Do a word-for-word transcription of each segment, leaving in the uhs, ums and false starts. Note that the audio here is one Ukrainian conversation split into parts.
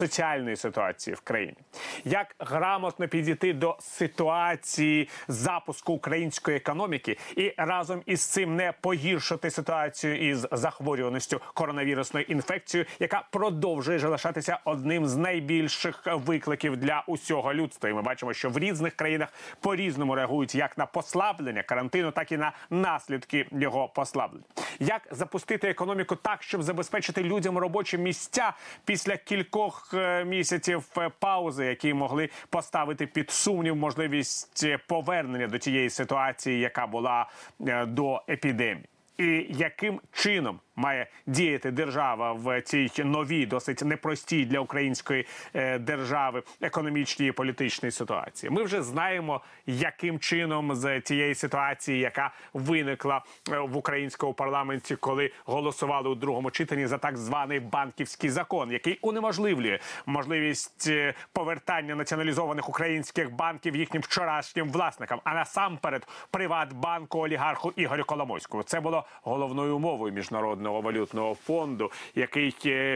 соціальної ситуації в країні. Як грамотно підійти до ситуації запуску української економіки і разом із цим не погіршити ситуацію із захворюваністю коронавірусною інфекцією, яка продовжує залишатися одним з найбільших викликів для усього людства. І ми бачимо, що в різних країнах по-різному реагують як на послаблення карантину, так і на наслідки його послаблення. Як запустити економіку так, щоб забезпечити людям робочі місця після кількох місяців паузи, які могли поставити під сумнів можливість повернення до тієї ситуації, яка була до епідемії. І яким чином має діяти держава в цій новій, досить непростій для української держави економічній і політичній ситуації. Ми вже знаємо, яким чином з тієї ситуації, яка виникла в українському парламенті, коли голосували у другому читанні за так званий банківський закон, який унеможливлює можливість повертання націоналізованих українських банків їхнім вчорашнім власникам, а насамперед Приватбанку олігарху Ігорю Коломойському. Це було головною умовою Міжнародного валютного фонду, який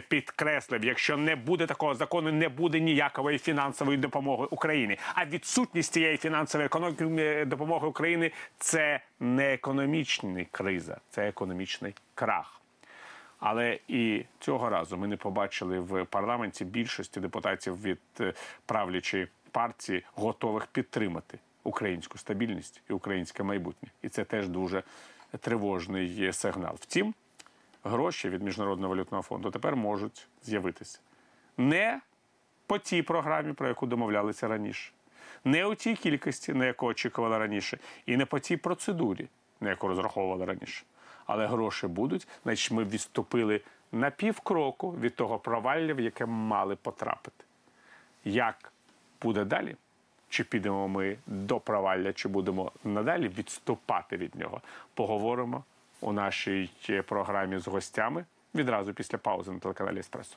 підкреслив, якщо не буде такого закону, не буде ніякої фінансової допомоги Україні. А відсутність цієї фінансової допомоги України – це не економічна криза, це економічний крах. Але і цього разу ми не побачили в парламенті більшості депутатів від правлячої партії, готових підтримати українську стабільність і українське майбутнє. І це теж дуже тривожний сигнал. Втім, гроші від Міжнародного валютного фонду тепер можуть з'явитися. Не по тій програмі, про яку домовлялися раніше. Не у тій кількості, на яку очікували раніше. І не по тій процедурі, на яку розраховували раніше. Але гроші будуть, значить ми відступили на півкроку від того провалля, в яке мали потрапити. Як буде далі? Чи підемо ми до провалля, чи будемо надалі відступати від нього? Поговоримо у нашій програмі з гостями відразу після паузи на телеканалі «Еспресо».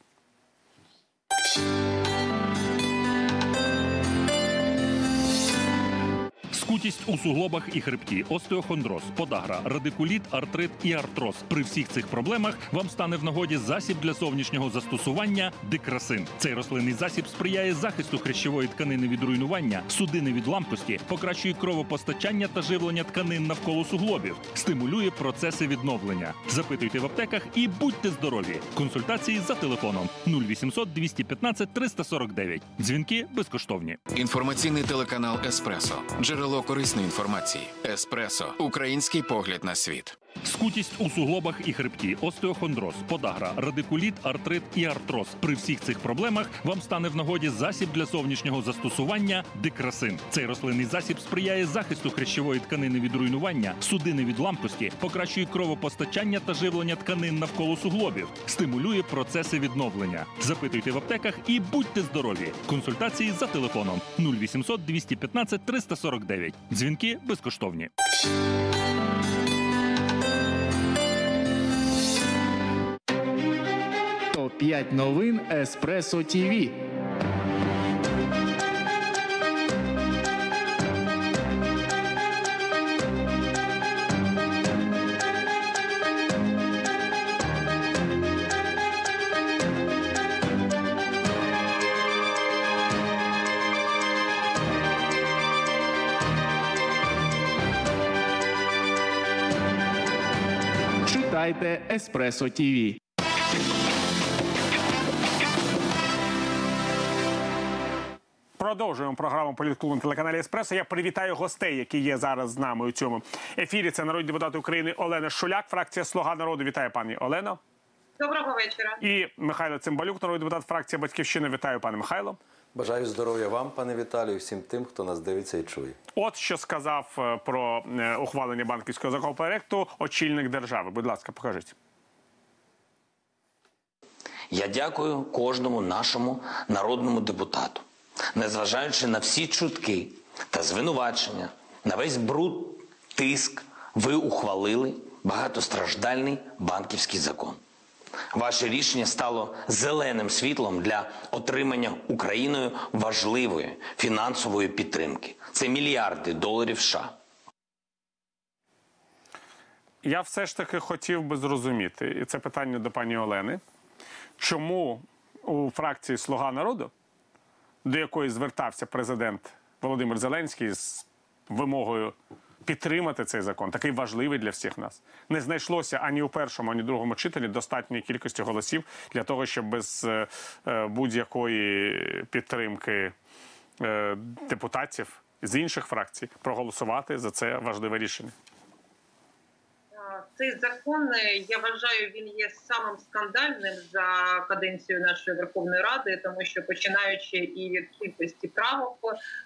Скутість у суглобах і хребті, остеохондроз, подагра, радикуліт, артрит і артроз. При всіх цих проблемах вам стане в нагоді засіб для зовнішнього застосування «Декрасин». Цей рослинний засіб сприяє захисту хрящової тканини від руйнування, судини від ламкості, покращує кровопостачання та живлення тканин навколо суглобів, стимулює процеси відновлення. Запитуйте в аптеках і будьте здорові. Консультації за телефоном нуль вісімсот двісті п'ятнадцять триста сорок дев'ять. Дзвінки безкоштовні. Інформаційний телеканал «Еспресо». Джерело корисної інформації. «Еспресо» – український погляд на світ. Скутість у суглобах і хребті, остеохондроз, подагра, радикуліт, артрит і артроз. При всіх цих проблемах вам стане в нагоді засіб для зовнішнього застосування «Декрасин». Цей рослинний засіб сприяє захисту хрящової тканини від руйнування, судини від ламкості, покращує кровопостачання та живлення тканин навколо суглобів, стимулює процеси відновлення. Запитуйте в аптеках і будьте здорові. Консультації за телефоном нуль вісімсот двісті п'ятнадцять триста сорок дев'ять. Дзвінки безкоштовні. п'ять новин «Еспресо ТІВІ». Читайте «Еспресо ТІВІ». Продовжуємо програму «Політклуб» на телеканалі «Еспресо». Я привітаю гостей, які є зараз з нами у цьому ефірі. Це народні депутати України Олена Шуляк, фракція «Слуга народу». Вітаю, пані Олено. Доброго вечора. І Михайло Цимбалюк, народний депутат, фракція «Батьківщина». Вітаю, пане Михайло. Бажаю здоров'я вам, пане Віталію, і всім тим, хто нас дивиться і чує. От що сказав про ухвалення банківського законопроекту очільник держави. Будь ласка, покажіть. Я дякую кожному нашому народному депутату. Незважаючи на всі чутки та звинувачення, на весь бруд, тиск, ви ухвалили багатостраждальний банківський закон. Ваше рішення стало зеленим світлом для отримання Україною важливої фінансової підтримки. Це мільярди доларів США. Я все ж таки хотів би зрозуміти, і це питання до пані Олени, чому у фракції «Слуга народу», до якої звертався президент Володимир Зеленський з вимогою підтримати цей закон, такий важливий для всіх нас, не знайшлося ані у першому, ані у другому читанні достатньої кількості голосів для того, щоб без будь-якої підтримки депутатів з інших фракцій проголосувати за це важливе рішення. Цей закон, я вважаю, він є самим скандальним за каденцію нашої Верховної Ради, тому що починаючи і від кількості правок,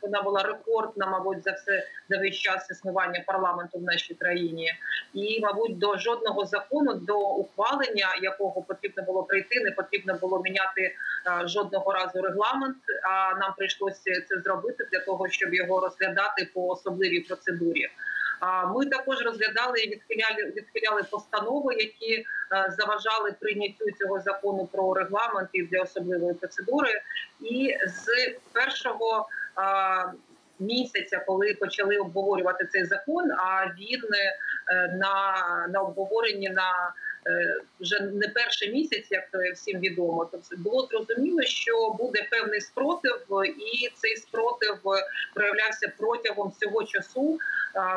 вона була рекордна, мабуть, за все за весь час існування парламенту в нашій країні. І, мабуть, до жодного закону, до ухвалення, якого потрібно було прийти, не потрібно було міняти жодного разу регламент, а нам прийшлося це зробити для того, щоб його розглядати по особливій процедурі. Ми також розглядали і відхиляли, відхиляли постанови, які заважали прийняттю цього закону про регламент і для особливої процедури. І з першого місяця, коли почали обговорювати цей закон, а він на, на обговоренні на вже не перший місяць, як всім відомо, було зрозуміло, що буде певний спротив, і цей спротив проявлявся протягом всього часу,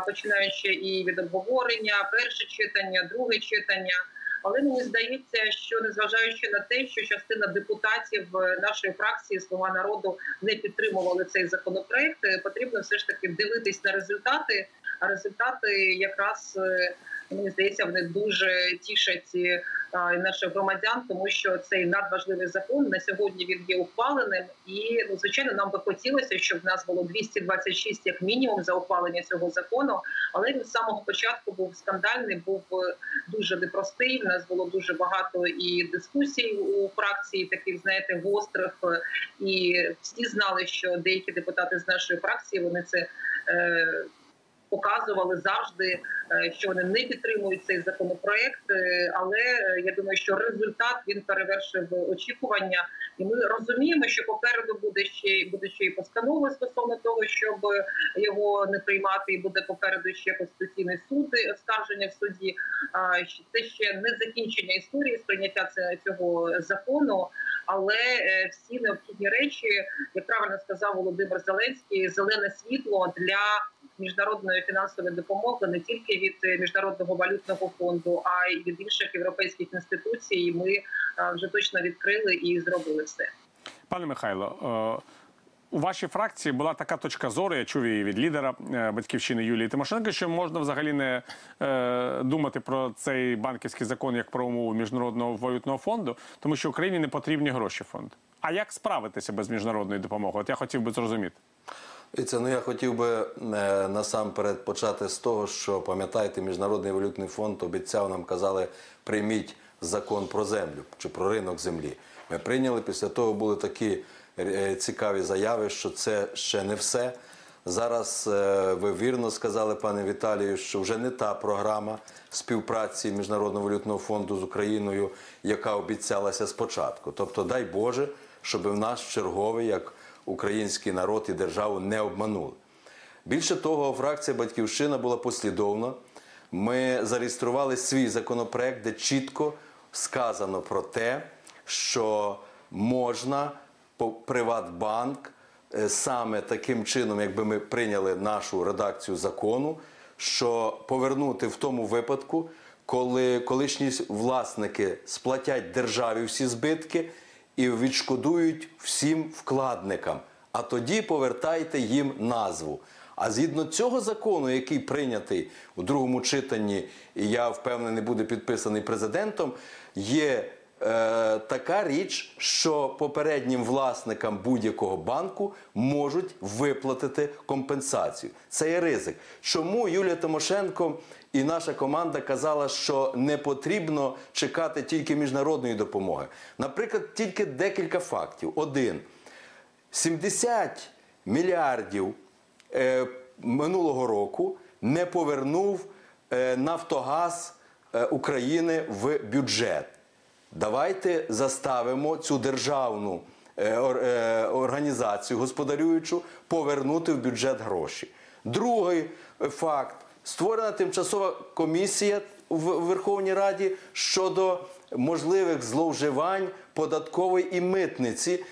починаючи і від обговорення, перше читання, друге читання. Але мені здається, що незважаючи на те, що частина депутатів нашої фракції «Слуга народу» не підтримували цей законопроект, потрібно все ж таки дивитись на результати, а результати якраз, мені здається, вони дуже тішать наших громадян, тому що цей надважливий закон на сьогодні він є ухваленим. І, ну, звичайно, нам би хотілося, щоб в нас було двісті двадцять шість як мінімум за ухвалення цього закону. Але він з самого початку був скандальний, був дуже непростий. У нас було дуже багато і дискусій у фракції, таких, знаєте, гострих. І всі знали, що деякі депутати з нашої фракції, вони це е показували завжди, що вони не підтримують цей законопроект, але я думаю, що результат він перевершив очікування. І ми розуміємо, що попереду буде ще, буде ще і постанови стосовно того, щоб його не приймати, і буде попереду ще Конституційний суд, оскарження в суді. Це ще не закінчення історії з прийняття цього закону, але всі необхідні речі, як правильно сказав Володимир Зеленський, зелене світло для міжнародної фінансової допомоги не тільки від Міжнародного валютного фонду, а й від інших європейських інституцій. І ми вже точно відкрили і зробили все. Пане Михайло, у вашій фракції була така точка зору, я чув її від лідера «Батьківщини» Юлії Тимошенко, що можна взагалі не думати про цей банківський закон як про умову Міжнародного валютного фонду, тому що Україні не потрібні гроші фонду. А як справитися без міжнародної допомоги? От я хотів би зрозуміти. І це, ну, я хотів би е, насамперед почати з того, що, пам'ятаєте, Міжнародний валютний фонд обіцяв нам, казали, прийміть закон про землю чи про ринок землі. Ми прийняли, після того були такі е, цікаві заяви, що це ще не все. Зараз е, ви вірно сказали, пане Віталію, що вже не та програма співпраці Міжнародного валютного фонду з Україною, яка обіцялася спочатку. Тобто, дай Боже, щоб в нас черговий, як український народ і державу не обманули. Більше того, фракція «Батьківщина» була послідовна. Ми зареєстрували свій законопроект, де чітко сказано про те, що можна Приватбанк саме таким чином, якби ми прийняли нашу редакцію закону, що повернути в тому випадку, коли колишні власники сплатять державі всі збитки і відшкодують всім вкладникам, а тоді повертайте їм назву. А згідно цього закону, який прийнятий у другому читанні, і я впевнений, буде підписаний президентом, є е, така річ, що попереднім власникам будь-якого банку можуть виплатити компенсацію. Це є ризик. Чому Юлія Тимошенко і наша команда казала, що не потрібно чекати тільки міжнародної допомоги? Наприклад, тільки декілька фактів. Один. сімдесят мільярдів е, минулого року не повернув е, Нафтогаз е, України в бюджет. Давайте заставимо цю державну е, е, організацію господарюючу повернути в бюджет гроші. Другий факт. Створена тимчасова комісія в Верховній Раді щодо можливих зловживань податкової і митниці.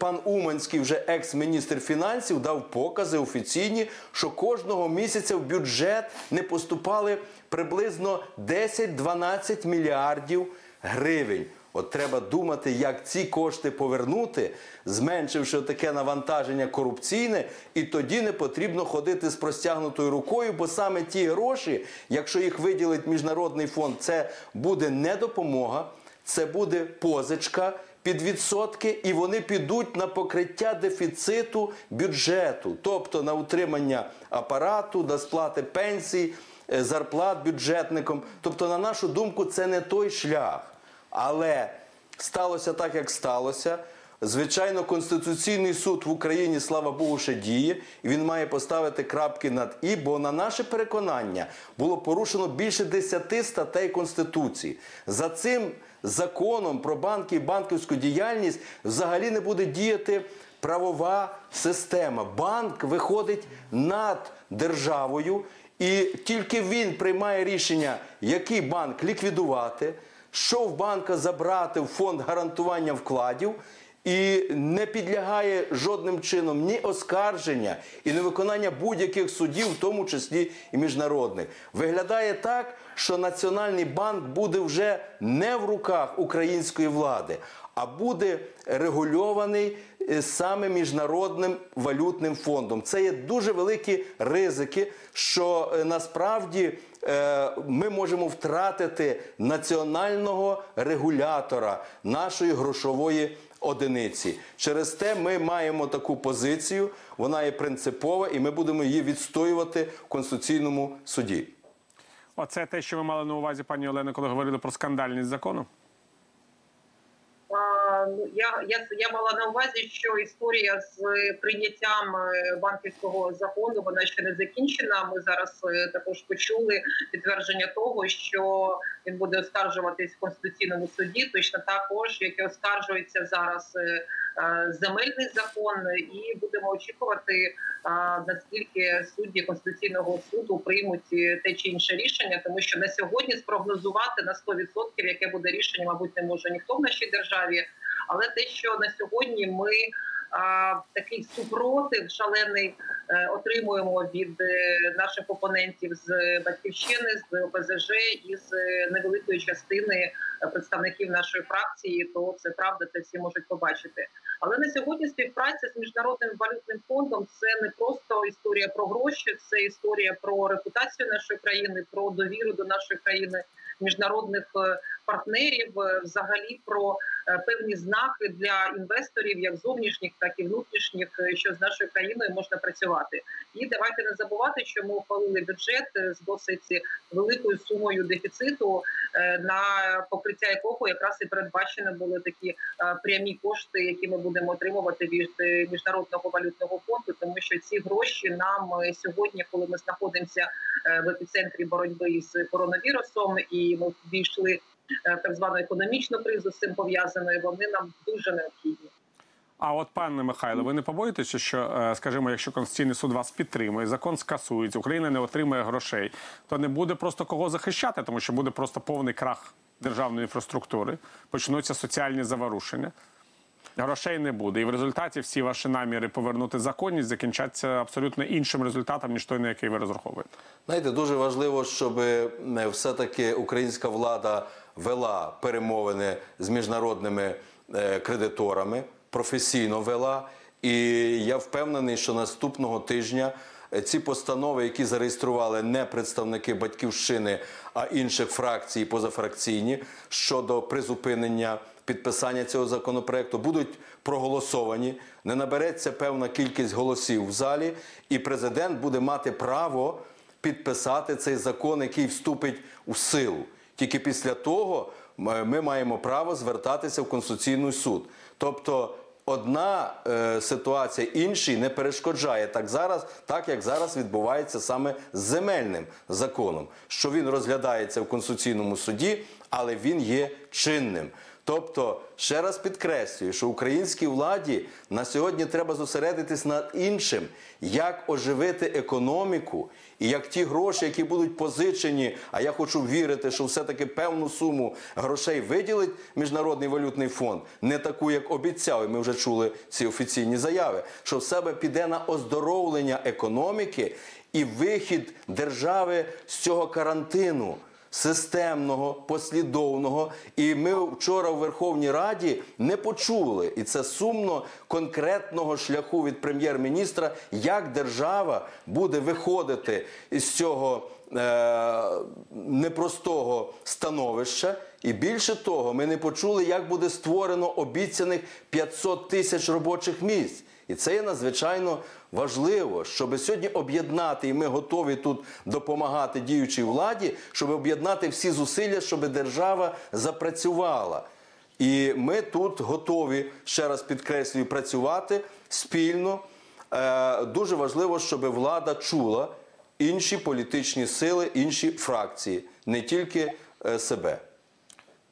Пан Уманський, вже екс-міністр фінансів, дав покази офіційні, що кожного місяця в бюджет не поступали приблизно десять-дванадцять мільярдів гривень. От треба думати, як ці кошти повернути, зменшивши таке навантаження корупційне, і тоді не потрібно ходити з простягнутою рукою, бо саме ті гроші, якщо їх виділить Міжнародний фонд, це буде не допомога, це буде позичка під відсотки, і вони підуть на покриття дефіциту бюджету, тобто на утримання апарату, на сплати пенсій, зарплат бюджетникам. Тобто, на нашу думку, це не той шлях. Але сталося так, як сталося. Звичайно, Конституційний суд в Україні, слава Богу, ще діє. І він має поставити крапки над «і», бо, на наше переконання, було порушено більше десяти статей Конституції. За цим законом про банки і банківську діяльність взагалі не буде діяти правова система. Банк виходить над державою, і тільки він приймає рішення, який банк ліквідувати, що в банка забрати в фонд гарантування вкладів, і не підлягає жодним чином ні оскарження, і невиконання будь-яких судів, в тому числі і міжнародних. Виглядає так, що Національний банк буде вже не в руках української влади, а буде регульований саме Міжнародним валютним фондом. Це є дуже великі ризики, що насправді ми можемо втратити національного регулятора нашої грошової одиниці. Через те ми маємо таку позицію, вона є принципова, і ми будемо її відстоювати в Конституційному суді. Оце те, що ви мали на увазі, пані Олено, коли говорили про скандальність закону? Я, я, я мала на увазі, що історія з прийняттям банківського закону, вона ще не закінчена. Ми зараз також почули підтвердження того, що він буде оскаржуватись в Конституційному суді, точно також, як і оскаржується зараз земельний закон. І будемо очікувати, наскільки судді Конституційного суду приймуть те чи інше рішення, тому що на сьогодні спрогнозувати на сто відсотків, яке буде рішення, мабуть, не може ніхто в нашій державі. Але те, що на сьогодні ми а, такий супротив шалений а, отримуємо від наших опонентів з Батьківщини, з ОПЗЖ і з невеликої частини представників нашої фракції, то це правда, це всі можуть побачити. Але на сьогодні співпраця з Міжнародним валютним фондом – це не просто історія про гроші, це історія про репутацію нашої країни, про довіру до нашої країни, міжнародних партнерів, взагалі про певні знаки для інвесторів, як зовнішніх, так і внутрішніх, що з нашою країною можна працювати. І давайте не забувати, що ми ухвалили бюджет з досить великою сумою дефіциту, на покриття якого якраз і передбачено були такі прямі кошти, які ми будемо отримувати від Міжнародного валютного фонду, тому що ці гроші нам сьогодні, коли ми знаходимося в епіцентрі боротьби з коронавірусом, і ми ввійшли так звану економічну кризу з цим пов'язаною, вони нам дуже необхідні. А от, пане Михайло, ви не побоїтеся, що, скажімо, якщо Конституційний суд вас підтримує, закон скасується, Україна не отримає грошей, то не буде просто кого захищати, тому що буде просто повний крах державної інфраструктури, почнуться соціальні заворушення, грошей не буде. І в результаті всі ваші наміри повернути законність закінчаться абсолютно іншим результатом, ніж той, на який ви розраховуєте. Знаєте, дуже важливо, щоб все-таки українська влада вела перемовини з міжнародними кредиторами, професійно вела, і я впевнений, що наступного тижня ці постанови, які зареєстрували не представники Батьківщини, а інших фракцій, позафракційні, щодо призупинення підписання цього законопроекту, будуть проголосовані, не набереться певна кількість голосів в залі, і президент буде мати право підписати цей закон, який вступить у силу. Тільки після того ми маємо право звертатися в Конституційний суд. Тобто одна е, ситуація іншій не перешкоджає, так, зараз, так як зараз відбувається саме з земельним законом, що він розглядається в Конституційному суді, але він є чинним. Тобто, ще раз підкреслюю, що українській владі на сьогодні треба зосередитись над іншим, як оживити економіку і як ті гроші, які будуть позичені, а я хочу вірити, що все-таки певну суму грошей виділить Міжнародний валютний фонд, не таку, як обіцяв, і ми вже чули ці офіційні заяви, що в себе піде на оздоровлення економіки і вихід держави з цього карантину. Системного, послідовного. І ми вчора в Верховній Раді не почули, і це сумно, конкретного шляху від прем'єр-міністра, як держава буде виходити із цього е- непростого становища. І більше того, ми не почули, як буде створено обіцяних п'ятсот тисяч робочих місць. І це є надзвичайно важливо, щоб сьогодні об'єднати, і ми готові тут допомагати діючій владі, щоб об'єднати всі зусилля, щоб держава запрацювала. І ми тут готові, ще раз підкреслюю, працювати спільно. Е, дуже важливо, щоб влада чула інші політичні сили, інші фракції, не тільки е, себе.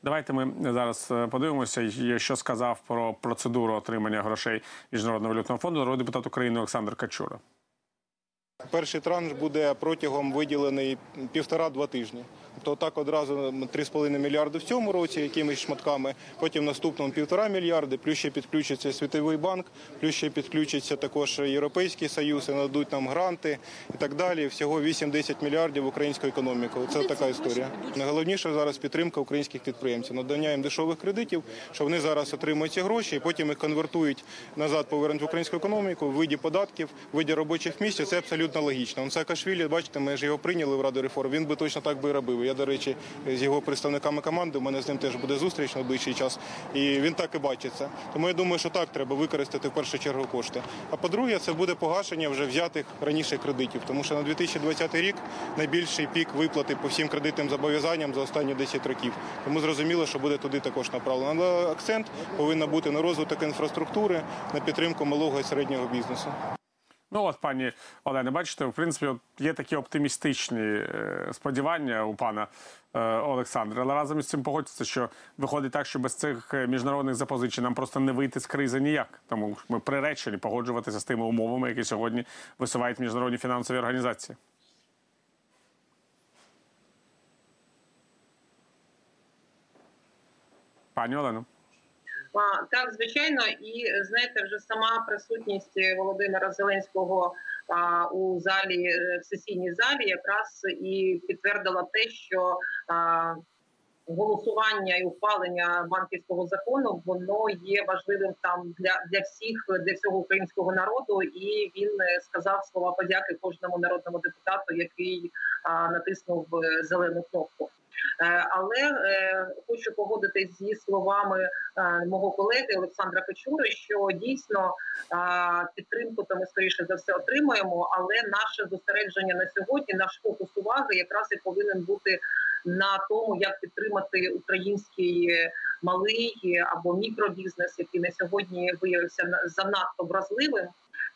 Давайте ми зараз подивимося, що сказав про процедуру отримання грошей Міжнародного валютного фонду народний депутат України Олександр Качура. Перший транш буде протягом виділений півтора-два тижні. Тобто так одразу три з половиною мільярди в цьому році, якимись шматками, потім в наступному півтора мільярди, плюс ще підключиться Світовий банк, плюс ще підключиться також Європейський союз, і нададуть нам гранти і так далі. Всього вісім-десять мільярдів української економіки. Це така історія. Найголовніше зараз підтримка українських підприємців. Надання їм дешевих кредитів, що вони зараз отримують ці гроші, і потім їх конвертують назад, повернуть в українську економіку, в виді податків, в виді робочих місць. Це абсолютно логічно. Саакашвілі, бачите, ми ж його прийняли в Раду реформ, він би точно так би і робив. Я, до речі, з його представниками команди, у мене з ним теж буде зустріч на найближчий час, і він так і бачиться. Тому я думаю, що так треба використати в першу чергу кошти. А по-друге, це буде погашення вже взятих раніше кредитів, тому що на дві тисячі двадцятий рік найбільший пік виплати по всім кредитним зобов'язанням за останні десять років. Тому зрозуміло, що буде туди також направлено. Але акцент повинен бути на розвиток інфраструктури, на підтримку малого і середнього бізнесу. Ну от, пані Олена, бачите, в принципі, є такі оптимістичні сподівання у пана Олександра. Але разом із цим погодьтеся, що виходить так, що без цих міжнародних запозичень нам просто не вийти з кризи ніяк. Тому ми приречені погоджуватися з тими умовами, які сьогодні висувають міжнародні фінансові організації. Пані Олено. Так, звичайно, і, знаєте, вже сама присутність Володимира Зеленського у залі, в сесійній залі якраз і підтвердила те, що голосування і ухвалення банківського закону, воно є важливим там для, для всіх, для всього українського народу, і він сказав слова подяки кожному народному депутату, який натиснув зелену кнопку. Але е, хочу погодитись зі словами е, мого колеги Олександра Качури, що дійсно е, підтримку то ми скоріше за все отримаємо, але наше зосередження на сьогодні, наш фокус уваги якраз і повинен бути на тому, як підтримати український малий або мікробізнес, який на сьогодні виявився занадто вразливим.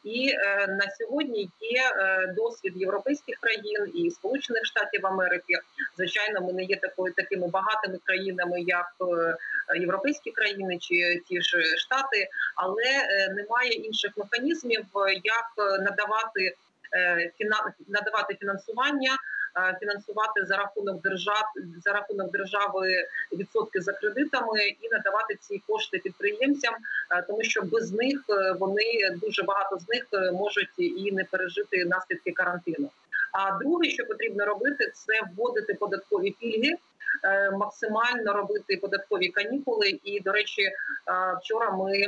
І е, на сьогодні є е, досвід європейських країн і Сполучених Штатів Америки. Звичайно, ми не є такою, такими багатими країнами, як е, європейські країни чи ті ж Штати, але е, немає інших механізмів, як надавати, е, фіна, надавати фінансування, е, фінансувати за рахунок держав, за рахунок держави відсотки за кредитами і надавати ці кошти підприємцям, тому що без них вони, дуже багато з них можуть і не пережити наслідки карантину. А друге, що потрібно робити, це вводити податкові пільги, максимально робити податкові канікули. І, до речі, вчора ми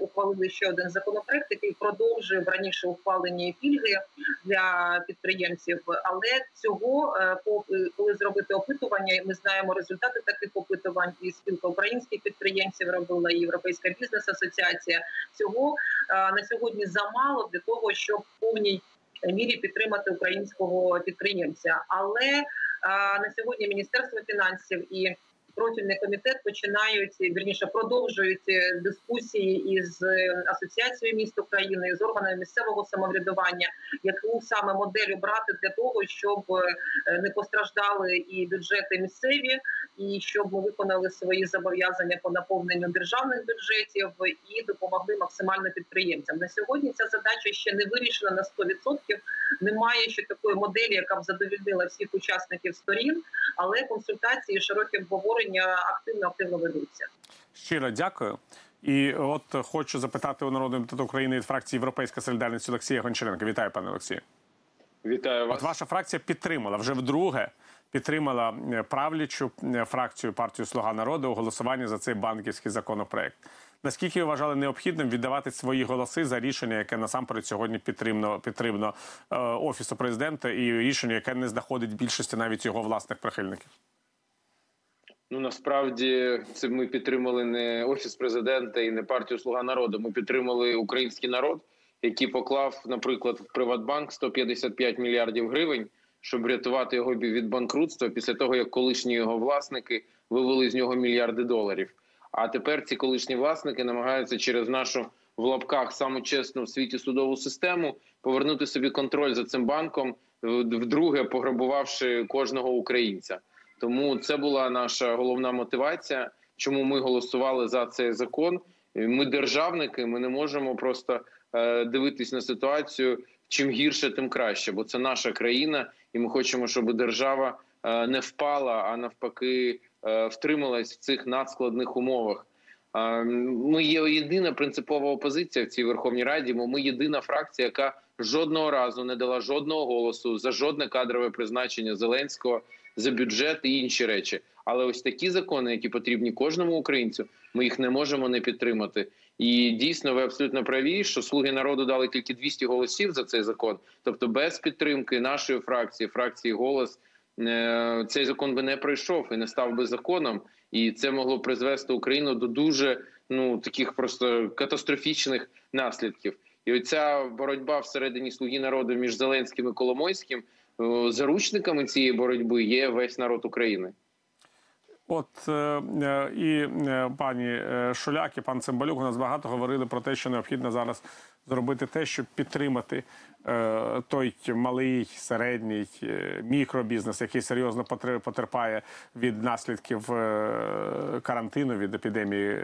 ухвалили ще один законопроект, який продовжив раніше ухвалені пільги для підприємців. Але цього, коли зробити опитування, ми знаємо результати таких опитувань, і спілка українських підприємців робила, і Європейська бізнес-асоціація. Цього на сьогодні замало для того, щоб повній мірі підтримати українського підприємця. Але а, на сьогодні Міністерство фінансів і профільний комітет починають, вірніше, продовжують дискусії із Асоціацією міст України, з органами місцевого самоврядування, яку саме модель обрати для того, щоб не постраждали і бюджети місцеві, і щоб ми виконали свої зобов'язання по наповненню державних бюджетів і допомогли максимально підприємцям. На сьогодні ця задача ще не вирішена на сто відсотків. Немає ще такої моделі, яка б задовольнила всіх учасників сторін, але консультації, широкі обговорення активно-активно ведуться. Щиро дякую. І от хочу запитати у народного депутата України від фракції «Європейська солідарність» Олексія Гончаренка. Вітаю, пане Олексію. Вітаю вас. От ваша фракція підтримала вже вдруге, підтримала правлячу фракцію партію «Слуга народу» у голосуванні за цей банківський законопроект. Наскільки ви вважали необхідним віддавати свої голоси за рішення, яке насамперед сьогодні підтримано, підтримано е, Офісу Президента, і рішення, яке не знаходить більшості навіть його власних прихильників? Ну, насправді, це ми підтримали не Офіс Президента і не партію «Слуга народу». Ми підтримали український народ, який поклав, наприклад, в Приватбанк сто п'ятдесят п'ять мільярдів гривень, щоб рятувати його від банкрутства після того, як колишні його власники вивели з нього мільярди доларів. А тепер ці колишні власники намагаються через нашу, в лапках, саму чесну в світі судову систему повернути собі контроль за цим банком, вдруге пограбувавши кожного українця. Тому це була наша головна мотивація, чому ми голосували за цей закон. Ми державники, ми не можемо просто дивитись на ситуацію, чим гірше, тим краще, бо це наша країна, і ми хочемо, щоб держава не впала, а навпаки втрималась в цих надскладних умовах. Ми є єдина принципова опозиція в цій Верховній Раді, бо ми єдина фракція, яка жодного разу не дала жодного голосу за жодне кадрове призначення Зеленського, за бюджет і інші речі. Але ось такі закони, які потрібні кожному українцю, ми їх не можемо не підтримати. І дійсно, ви абсолютно праві, що «Слуги народу» дали тільки двісті голосів за цей закон. Тобто без підтримки нашої фракції, фракції «Голос», цей закон би не пройшов і не став би законом, і це могло призвести Україну до дуже, ну, таких просто катастрофічних наслідків. І оця боротьба всередині «Слуги народу» між Зеленським і Коломойським, заручниками цієї боротьби є весь народ України. От і пані Шуляк, і пан Цимбалюк у нас багато говорили про те, що необхідно зараз зробити те, щоб підтримати той малий, середній, мікробізнес, який серйозно потерпає від наслідків карантину, від епідемії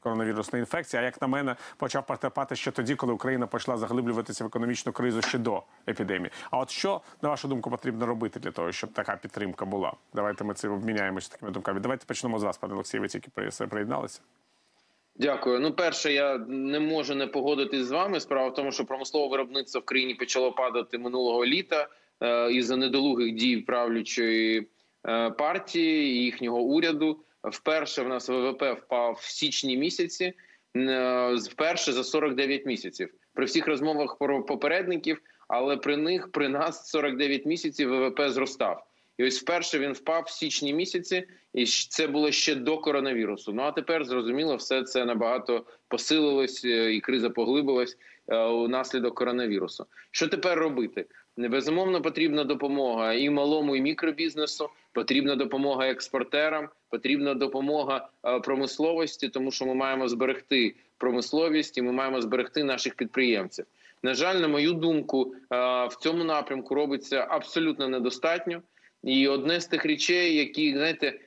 коронавірусної інфекції. А як на мене, почав потерпати ще тоді, коли Україна почала заглиблюватися в економічну кризу ще до епідемії. А от що, на вашу думку, потрібно робити для того, щоб така підтримка була? Давайте ми це обміняємося такими думками. Давайте почнемо з вас, пане Олексій, ви тільки приєдналися. Дякую. Ну, перше, я не можу не погодитись з вами. Справа в тому, що промислове виробництво в країні почало падати минулого літа е, із-за недолугих дій правлячої е, партії і їхнього уряду. Вперше в нас ВВП впав в січні місяці, е, вперше за сорок дев'ять місяців. При всіх розмовах про попередників, але при них, при нас сорок дев'ять місяців ВВП зростав. І ось вперше він впав в січні місяці, і це було ще до коронавірусу. Ну а тепер, зрозуміло, все це набагато посилилось, і криза поглибилась внаслідок коронавірусу. Що тепер робити? Безумовно, потрібна допомога і малому, і мікробізнесу, потрібна допомога експортерам, потрібна допомога промисловості, тому що ми маємо зберегти промисловість, і ми маємо зберегти наших підприємців. На жаль, на мою думку, в цьому напрямку робиться абсолютно недостатньо. І одне з тих речей, які, знаєте,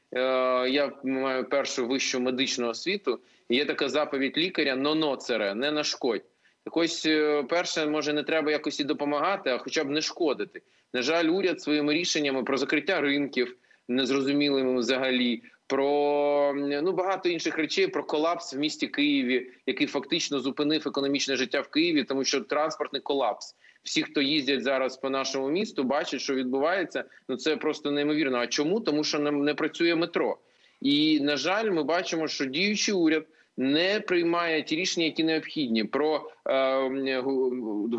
я маю першу вищу медичну освіту, є така заповідь лікаря «но ноцере», «не нашкодь». Так ось, перше, може, не треба якось і допомагати, а хоча б не шкодити. На жаль, уряд своїми рішеннями про закриття ринків, незрозумілими взагалі, про, ну, багато інших речей, про колапс в місті Києві, який фактично зупинив економічне життя в Києві, тому що транспортний колапс. Всі, хто їздять зараз по нашому місту, бачать, що відбувається. Ну, це просто неймовірно. А чому? Тому що не працює метро. І, на жаль, ми бачимо, що діючий уряд не приймає ті рішення, які необхідні, про е,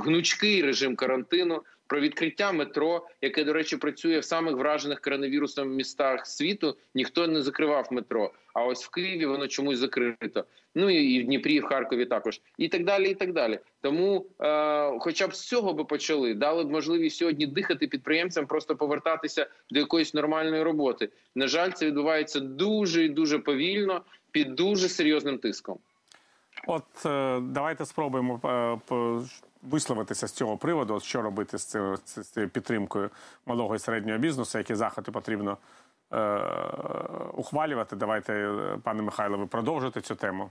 гнучкий режим карантину, про відкриття метро, яке, до речі, працює в самих вражених коронавірусом містах світу, ніхто не закривав метро. А ось в Києві воно чомусь закрито. Ну і в Дніпрі, і в Харкові також. І так далі, і так далі. Тому е, хоча б з цього би почали, дали б можливість сьогодні дихати підприємцям, просто повертатися до якоїсь нормальної роботи. На жаль, це відбувається дуже і дуже повільно, під дуже серйозним тиском. От давайте спробуємо висловитися з цього приводу, що робити з цією, з цією підтримкою малого і середнього бізнесу, які заходи потрібно е, ухвалювати. Давайте, пане Михайло, ви продовжуйте цю тему.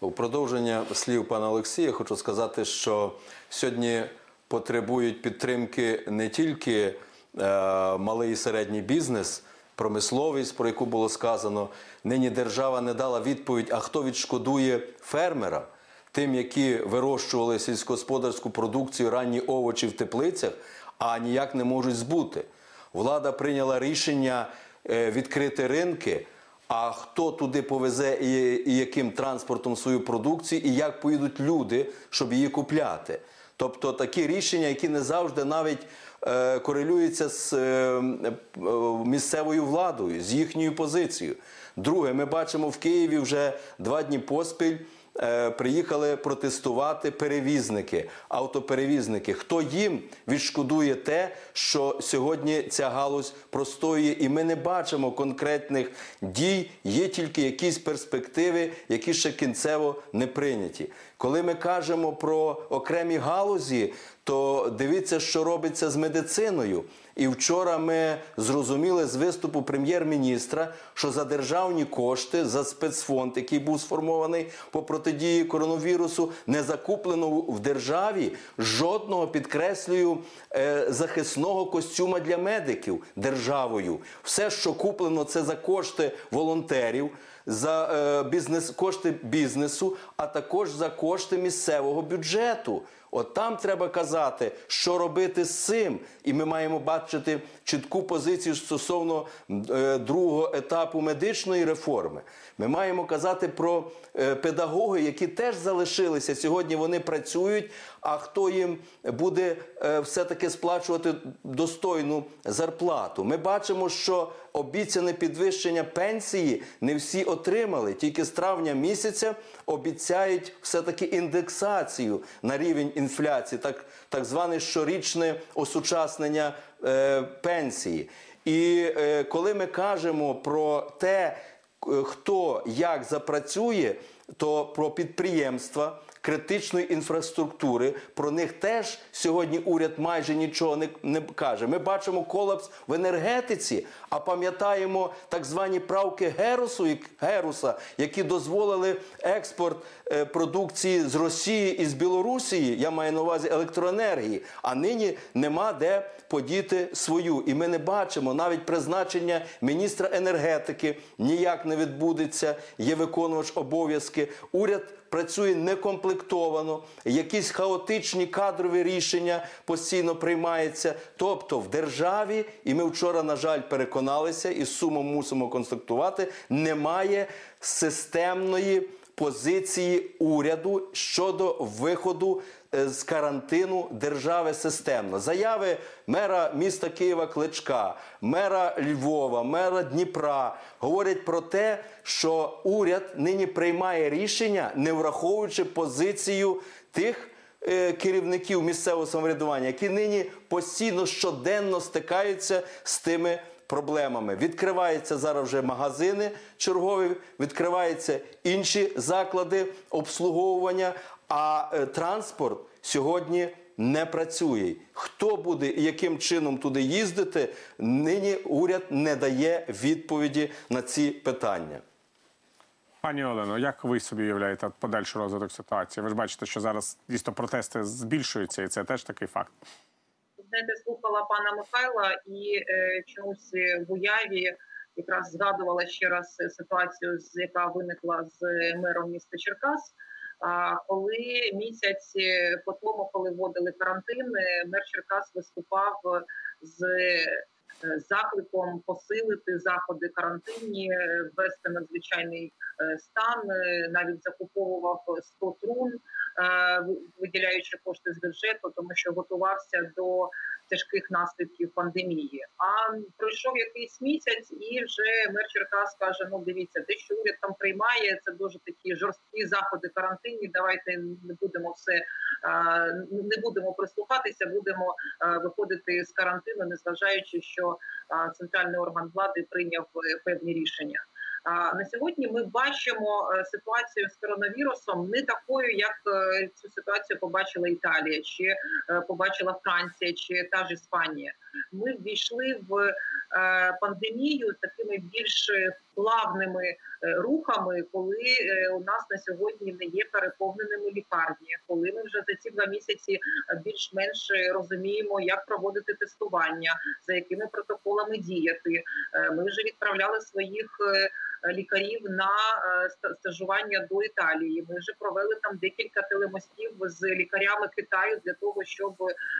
У продовження слів пана Олексія хочу сказати, що сьогодні потребують підтримки не тільки е, малий і середній бізнес, промисловість, про яку було сказано. Нині держава не дала відповідь, а хто відшкодує фермера, тим, які вирощували сільськогосподарську продукцію, ранні овочі в теплицях, а ніяк не можуть збути. Влада прийняла рішення відкрити ринки, а хто туди повезе і яким транспортом свою продукцію, і як поїдуть люди, щоб її купляти. Тобто такі рішення, які не завжди навіть корелюються з місцевою владою, з їхньою позицією. Друге, ми бачимо в Києві вже два дні поспіль, приїхали протестувати перевізники, автоперевізники. Хто їм відшкодує те, що сьогодні ця галузь простоює, і ми не бачимо конкретних дій, є тільки якісь перспективи, які ще кінцево не прийняті. Коли ми кажемо про окремі галузі, то дивіться, що робиться з медициною. І вчора ми зрозуміли з виступу прем'єр-міністра, що за державні кошти, за спецфонд, який був сформований по протидії коронавірусу, не закуплено в державі жодного, підкреслюю, захисного костюма для медиків державою. Все, що куплено, це за кошти волонтерів, за бізнес, кошти бізнесу, а також за кошти місцевого бюджету. От там треба казати, що робити з цим. І ми маємо бачити чітку позицію стосовно е, другого етапу медичної реформи. Ми маємо казати про е, педагоги, які теж залишилися. Сьогодні вони працюють, а хто їм буде е, все-таки сплачувати достойну зарплату. Ми бачимо, що обіцяне підвищення пенсії не всі отримали. Тільки з травня місяця обіцяють все-таки індексацію на рівень інфляції, так, так зване щорічне осучаснення е, пенсії. І е, коли ми кажемо про те, хто як запрацює, то про підприємства, критичної інфраструктури, про них теж сьогодні уряд майже нічого не, не каже. Ми бачимо колапс в енергетиці, а пам'ятаємо так звані правки Герусу, Геруса, які дозволили експорт е, продукції з Росії і з Білорусії, я маю на увазі електроенергії, а нині нема де подіти свою. І ми не бачимо, навіть призначення міністра енергетики ніяк не відбудеться, є виконувач обов'язки. Уряд працює некомплектовано, якісь хаотичні кадрові рішення постійно приймаються. Тобто в державі, і ми вчора, на жаль, переконалися, і з сумом мусимо констатувати, немає системної позиції уряду щодо виходу з карантину держави системно. Заяви мера міста Києва Кличка, мера Львова, мера Дніпра говорять про те, що уряд нині приймає рішення, не враховуючи позицію тих керівників місцевого самоврядування, які нині постійно щоденно стикаються з тими проблемами. Відкриваються зараз вже магазини чергові, відкриваються інші заклади обслуговування, а е, транспорт сьогодні не працює. Хто буде і яким чином туди їздити, нині уряд не дає відповіді на ці питання. Пані Олено, як ви собі уявляєте подальший розвиток ситуації? Ви ж бачите, що зараз дійсно протести збільшуються, і це теж такий факт. Я слухала пана Михайла і е, чомусь в уяві якраз згадувала ще раз ситуацію, яка виникла з мером міста Черкас. А коли місяць по тому, коли вводили карантин, мер Черкас виступав з закликом посилити заходи карантинні, ввести надзвичайний стан, навіть закуповував сто трун, виділяючи кошти з бюджету, тому що готувався до тяжких наслідків пандемії. А пройшов якийсь місяць, і вже мер Черкас каже, ну дивіться, те, що уряд там приймає, це дуже такі жорсткі заходи карантинні, давайте не будемо все, не будемо прислухатися, будемо виходити з карантину, незважаючи, що центральний орган влади прийняв певні рішення. На сьогодні ми бачимо ситуацію з коронавірусом не такою, як цю ситуацію побачила Італія, чи побачила Франція, чи та ж Іспанія. Ми ввійшли в пандемію такими більш плавними рухами, коли у нас на сьогодні не є переповненими лікарні, коли ми вже за ці два місяці більш-менш розуміємо, як проводити тестування, за якими протоколами діяти. Ми вже відправляли своїх лікарів на стажування до Італії. Ми вже провели там декілька телемостів з лікарями Китаю для того, щоб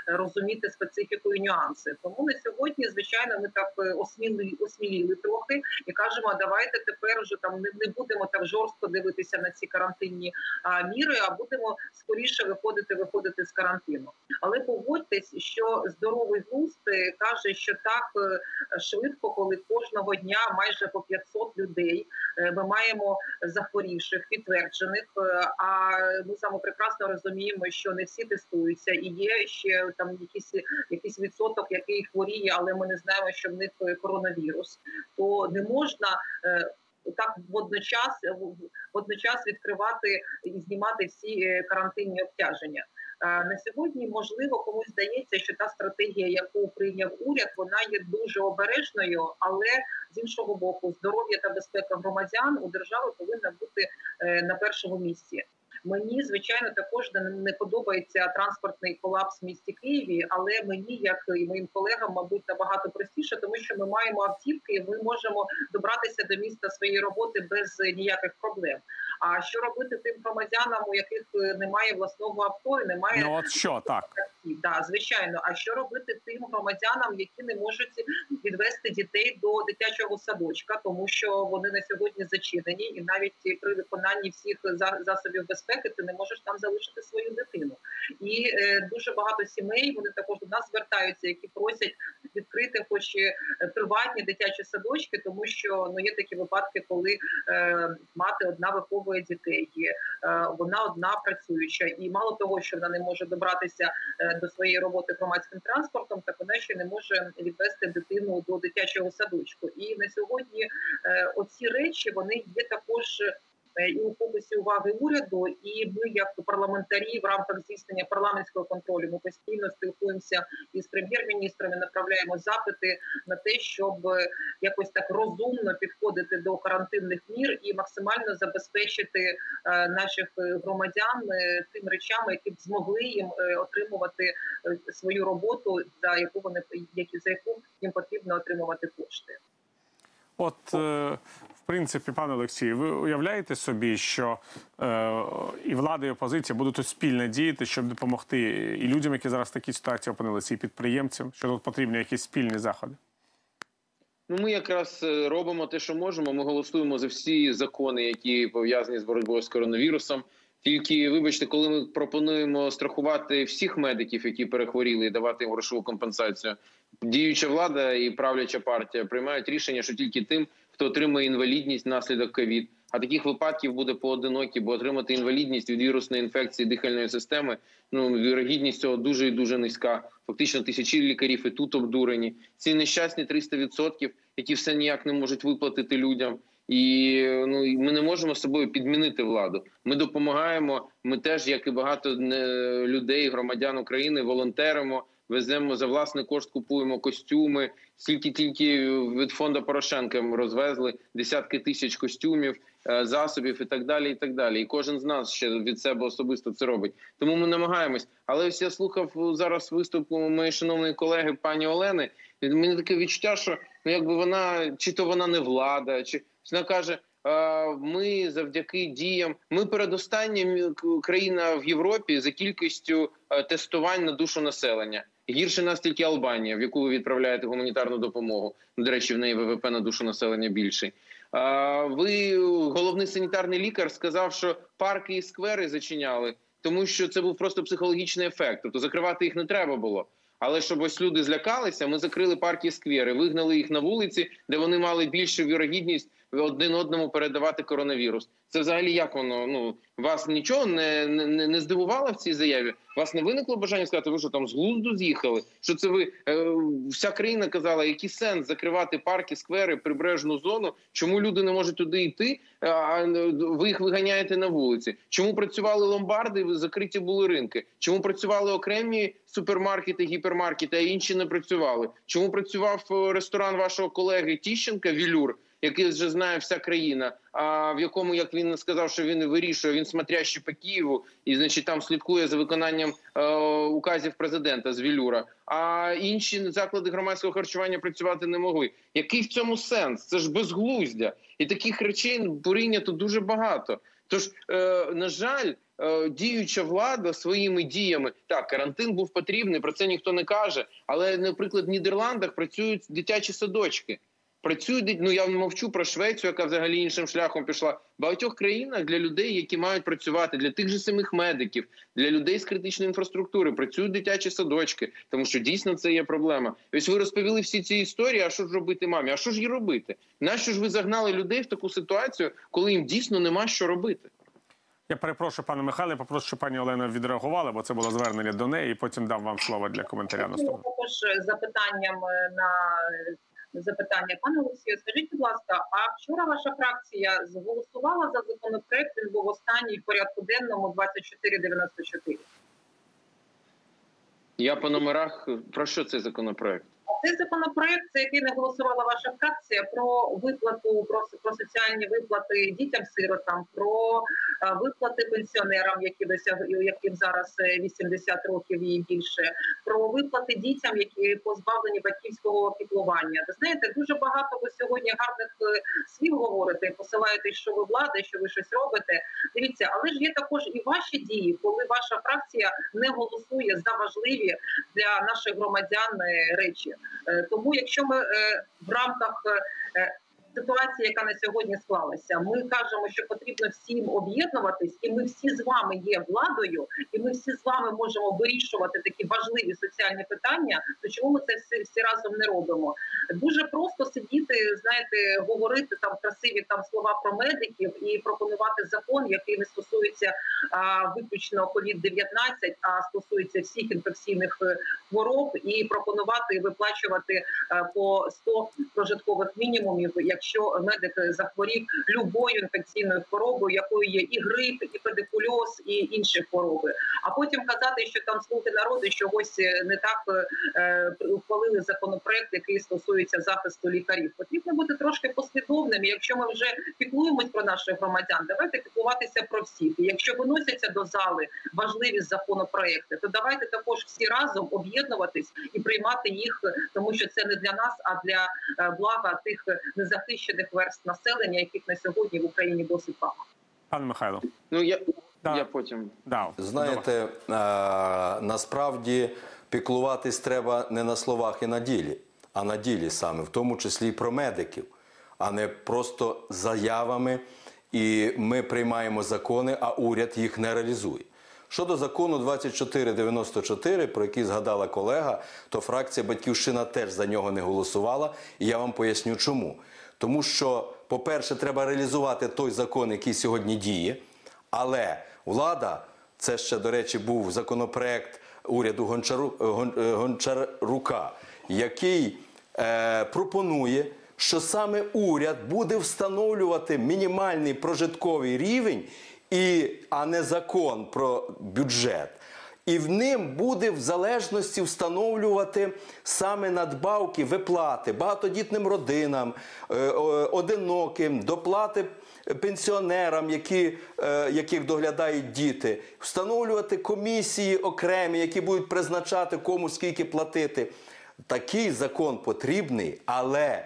розуміти специфіку і нюанси. Тому на сьогодні, звичайно, ми так осмілили, осмілили трохи і кажемо, давайте тепер вже там не, не будемо так жорстко дивитися на ці карантинні а, міри, а будемо скоріше виходити, виходити з карантину. Але погодьтесь, що здоровий глузд каже, що так швидко, коли кожного дня майже по п'ятсот людей ми маємо захворівших, підтверджених, а ми саме прекрасно розуміємо, що не всі тестуються, і є ще там якийсь, якийсь відсоток, який хворіє, але ми не знаємо, що в них коронавірус. То не можна так водночас, водночас відкривати і знімати всі карантинні обтяження. На сьогодні, можливо, комусь здається, що та стратегія, яку прийняв уряд, вона є дуже обережною, але з іншого боку, здоров'я та безпека громадян у держави повинна бути на першому місці. Мені, звичайно, також не подобається транспортний колапс в місті Києві, але мені, як і моїм колегам, мабуть, набагато простіше, тому що ми маємо автівки і ми можемо добратися до місця своєї роботи без ніяких проблем. А що робити тим громадянам, у яких немає власного авто і немає... Ну от що, так. Да, звичайно. А що робити тим громадянам, які не можуть відвести дітей до дитячого садочка, тому що вони на сьогодні зачинені, і навіть при виконанні всіх засобів безпеки ти не можеш там залишити свою дитину. І е, дуже багато сімей, вони також до нас звертаються, які просять відкрити хоч приватні дитячі садочки, тому що ну, є такі випадки, коли е, мати одна виховує дітей, вона одна працююча, і мало того, що вона не може добратися до своєї роботи громадським транспортом, так вона ще не може відвести дитину до дитячого садочку. І на сьогодні оці речі, вони є також і у фокусі уваги уряду, і ми, як парламентарі, в рамках здійснення парламентського контролю, ми постійно спілкуємося із прем'єр-міністрами, направляємо запити на те, щоб якось так розумно підходити до карантинних мір і максимально забезпечити наших громадян тим речами, які б змогли їм отримувати свою роботу, за яку вони за яку їм потрібно отримувати кошти. От, в принципі, пане Олексію, ви уявляєте собі, що е, і влада, і опозиція будуть тут спільно діяти, щоб допомогти і людям, які зараз в такій ситуації опинилися, і підприємцям, що тут потрібні якісь спільні заходи? Ну, ми якраз робимо те, що можемо. Ми голосуємо за всі закони, які пов'язані з боротьбою з коронавірусом. Тільки, вибачте, коли ми пропонуємо страхувати всіх медиків, які перехворіли, і давати їм грошову компенсацію, діюча влада і правляча партія приймають рішення, що тільки тим, хто отримує інвалідність внаслідок ковід. А таких випадків буде поодинокі, бо отримати інвалідність від вірусної інфекції дихальної системи, ну, вірогідність цього дуже і дуже низька. Фактично тисячі лікарів і тут обдурені. Ці нещасні триста відсотків, які все ніяк не можуть виплатити людям. І ну, ми не можемо з собою підмінити владу. Ми допомагаємо, ми теж, як і багато людей, громадян України, волонтеримо, веземо за власний кошт, купуємо костюми. Тільки-тільки від фонду Порошенка розвезли десятки тисяч костюмів, засобів і так далі, і так далі. І кожен з нас ще від себе особисто це робить. Тому ми намагаємось. Але ось я слухав зараз виступ моєї шановної колеги пані Олени. Мені таке відчуття, що ну, якби вона, чи то вона не влада, чи вона каже, ми завдяки діям, ми передостання країна в Європі за кількістю тестувань на душу населення. Гірше нас тільки Албанія, в яку ви відправляєте гуманітарну допомогу. До речі, в неї ВВП на душу населення більший. Ви, головний санітарний лікар, сказав, що парки і сквери зачиняли, тому що це був просто психологічний ефект. Тобто закривати їх не треба було. Але щоб ось люди злякалися, ми закрили парки і сквери, вигнали їх на вулиці, де вони мали більшу вірогідність один одному передавати коронавірус. Це взагалі як воно? Ну, вас нічого не, не, не здивувало в цій заяві? Вас не виникло бажання сказати, ви що там з глузду з'їхали? Що це ви, е, вся країна казала, який сенс закривати парки, сквери, прибережну зону? Чому люди не можуть туди йти, а ви їх виганяєте на вулиці? Чому працювали ломбарди, закриті були ринки? Чому працювали окремі супермаркети, гіпермаркети, а інші не працювали? Чому працював ресторан вашого колеги Тіщенка «Вілюр», який вже знає вся країна, а в якому, як він сказав, що він вирішує, він смотрящий по Києву і, значить, там слідкує за виконанням е, указів президента з Вілюра. А інші заклади громадського харчування працювати не могли. Який в цьому сенс? Це ж безглуздя. І таких речей порівняно дуже багато. Тож, е, на жаль, е, діюча влада своїми діями, так, карантин був потрібний, про це ніхто не каже, але, наприклад, в Нідерландах працюють дитячі садочки. Працюють, ну я мовчу про Швецію, яка взагалі іншим шляхом пішла. В багатьох країнах для людей, які мають працювати, для тих же самих медиків, для людей з критичної інфраструктури, працюють дитячі садочки, тому що дійсно це є проблема. І ось ви розповіли всі ці історії, а що ж робити мамі, а що ж їй робити? Нащо ж ви загнали людей в таку ситуацію, коли їм дійсно нема що робити? Я перепрошую, пане Михайле, попрошу, щоб пані Олена відреагувала, бо це було звернення до неї, і потім дам вам слово для коментаря наступного. Також запитанням на... Запитання. Пане Олексію, скажіть, будь ласка, а вчора ваша фракція зголосувала за законопроект, він був останній в порядку денному двадцять чотири дев'яносто чотири? Я по номерах. Про що цей законопроект? Це законопроект, за який не голосувала ваша фракція, про виплату, про, про соціальні виплати дітям-сиротам, про виплати пенсіонерам, які досяг, яким зараз вісімдесят років і більше, про виплати дітям, які позбавлені батьківського піклування. Ви знаєте, дуже багато ви сьогодні гарних слів говорите, посилаєтесь, що ви влада, що ви щось робите. Дивіться, але ж є також і ваші дії, коли ваша фракція не голосує за важливі для наших громадян речі. Тому якщо ми в рамках ситуації, яка на сьогодні склалася, ми кажемо, що потрібно всім об'єднуватись, і ми всі з вами є владою, і ми всі з вами можемо вирішувати такі важливі соціальні питання, то чому ми це всі, всі разом не робимо? Дуже просто сидіти, знаєте, говорити там красиві там слова про медиків і пропонувати закон, який не стосується а, виключно ковід дев'ятнадцять, а стосується всіх інфекційних хвороб, і пропонувати виплачувати а, по сто прожиткових мінімумів, якщо медик захворів любою інфекційною хворобою, якою є і грип, і педикульоз, і інші хвороби. А потім казати, що там «Слуги народу» чогось не так ухвалили законопроект, який стосується захисту лікарів. Потрібно бути трошки послідовними. Якщо ми вже піклуємось про наших громадян, давайте піклуватися про всіх. І якщо виносяться до зали важливі законопроекти, то давайте також всі разом об'єднуватись і приймати їх, тому що це не для нас, а для блага тих незахищених тисячних верст населення, яких на сьогодні в Україні досить багато. Пане Михайло. Ну, я, да. я потім... Да. Знаєте, а, насправді піклуватись треба не на словах і на ділі, а на ділі саме, в тому числі і про медиків, а не просто заявами. І ми приймаємо закони, а уряд їх не реалізує. Щодо закону двадцять чотири дев'яносто чотири, про який згадала колега, то фракція «Батьківщина» теж за нього не голосувала, і я вам поясню чому. Тому що, по-перше, треба реалізувати той закон, який сьогодні діє, але влада, це ще, до речі, був законопроект уряду Гончару, Гончарука, який е, пропонує, що саме уряд буде встановлювати мінімальний прожитковий рівень, і, а не закон про бюджет. І в ним буде в залежності встановлювати саме надбавки, виплати багатодітним родинам, одиноким, доплати пенсіонерам, які, яких доглядають діти, встановлювати комісії окремі, які будуть призначати кому скільки платити. Такий закон потрібний, але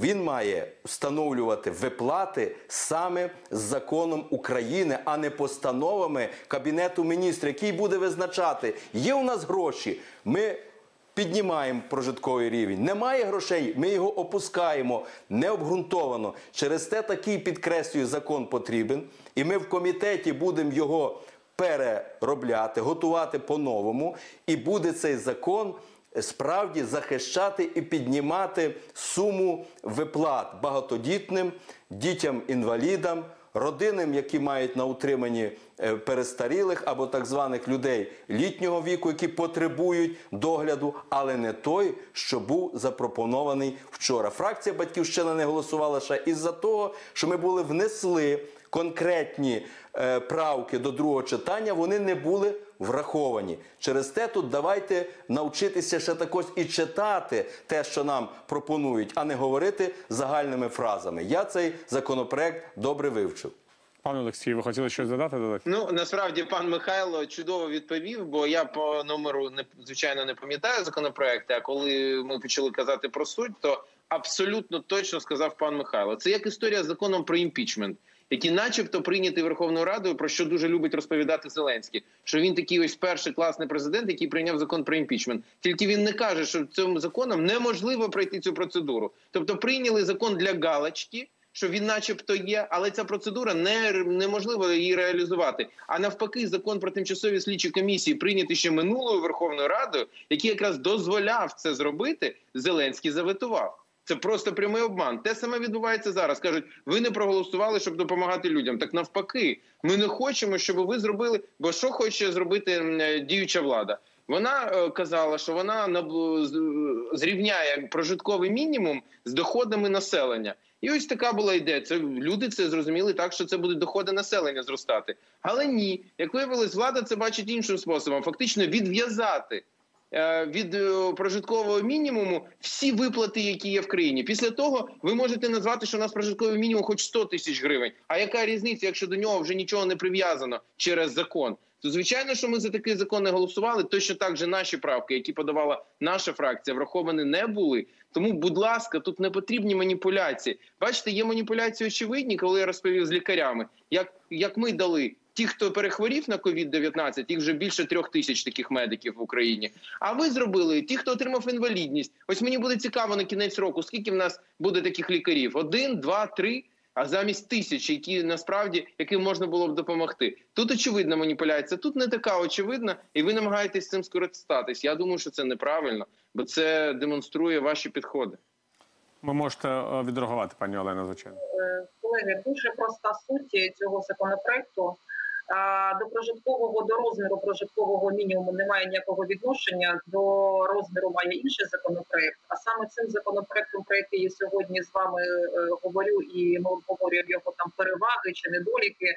він має встановлювати виплати саме з законом України, а не постановами Кабінету Міністрів, який буде визначати, є у нас гроші, ми піднімаємо прожитковий рівень. Немає грошей, ми його опускаємо необґрунтовано. Через те такий, підкреслюю, закон потрібен. І ми в комітеті будемо його переробляти, готувати по-новому. І буде цей закон справді захищати і піднімати суму виплат багатодітним, дітям-інвалідам, родинам, які мають на утриманні перестарілих або так званих людей літнього віку, які потребують догляду, але не той, що був запропонований вчора. Фракція «Батьківщина» не голосувала ще із-за того, що ми були внесли конкретні е, правки до другого читання, вони не були враховані. Через те тут давайте навчитися ще також і читати те, що нам пропонують, а не говорити загальними фразами. Я цей законопроект добре вивчив. Пане Олексію, ви хотіли щось додати? Ну, насправді, пан Михайло чудово відповів, бо я по номеру, звичайно, не пам'ятаю законопроекти, а коли ми почали казати про суть, то абсолютно точно сказав пан Михайло. Це як історія з законом про імпічмент, які начебто прийняті Верховною Радою, про що дуже любить розповідати Зеленський, що він такий ось перший класний президент, який прийняв закон про імпічмент. Тільки він не каже, що цим законом неможливо пройти цю процедуру. Тобто прийняли закон для галочки, що він начебто є, але ця процедура не, неможливо її реалізувати. А навпаки, закон про тимчасові слідчі комісії, прийнятий ще минулою Верховною Радою, який якраз дозволяв це зробити, Зеленський заветував. Це просто прямий обман. Те саме відбувається зараз. Кажуть, ви не проголосували, щоб допомагати людям. Так навпаки, ми не хочемо, щоб ви зробили, бо що хоче зробити діюча влада? Вона казала, що вона зрівняє прожитковий мінімум з доходами населення. І ось така була ідея. Це, люди це зрозуміли так, що це будуть доходи населення зростати. Але ні. Як виявилось, влада це бачить іншим способом. Фактично відв'язати від прожиткового мінімуму всі виплати, які є в країні. Після того ви можете назвати, що у нас прожитковий мінімум хоч сто тисяч гривень. А яка різниця, якщо до нього вже нічого не прив'язано через закон? То, звичайно, що ми за такий закон не голосували. Точно так же наші правки, які подавала наша фракція, враховані не були. Тому, будь ласка, тут не потрібні маніпуляції. Бачите, є маніпуляції очевидні, коли я розповів з лікарями. Як, як ми дали... Ті, хто перехворів на ковід дев'ятнадцять, їх вже більше трьох тисяч таких медиків в Україні. А ви зробили ті, хто отримав інвалідність. Ось мені буде цікаво на кінець року, скільки в нас буде таких лікарів. Один, два, три, а замість тисяч, які насправді, яким можна було б допомогти. Тут очевидна маніпуляція, тут не така очевидна, і ви намагаєтесь цим скористатись. Я думаю, що це неправильно, бо це демонструє ваші підходи. Ви можете відреагувати, пані Олено, звичайно. Колеги, дуже проста суть цього законопроекту. До прожиткового, до розміру прожиткового мінімуму немає ніякого відношення, до розміру має інший законопроект. А саме цим законопроектом, про який я сьогодні з вами говорю, і ми обговорюємо його там переваги чи недоліки,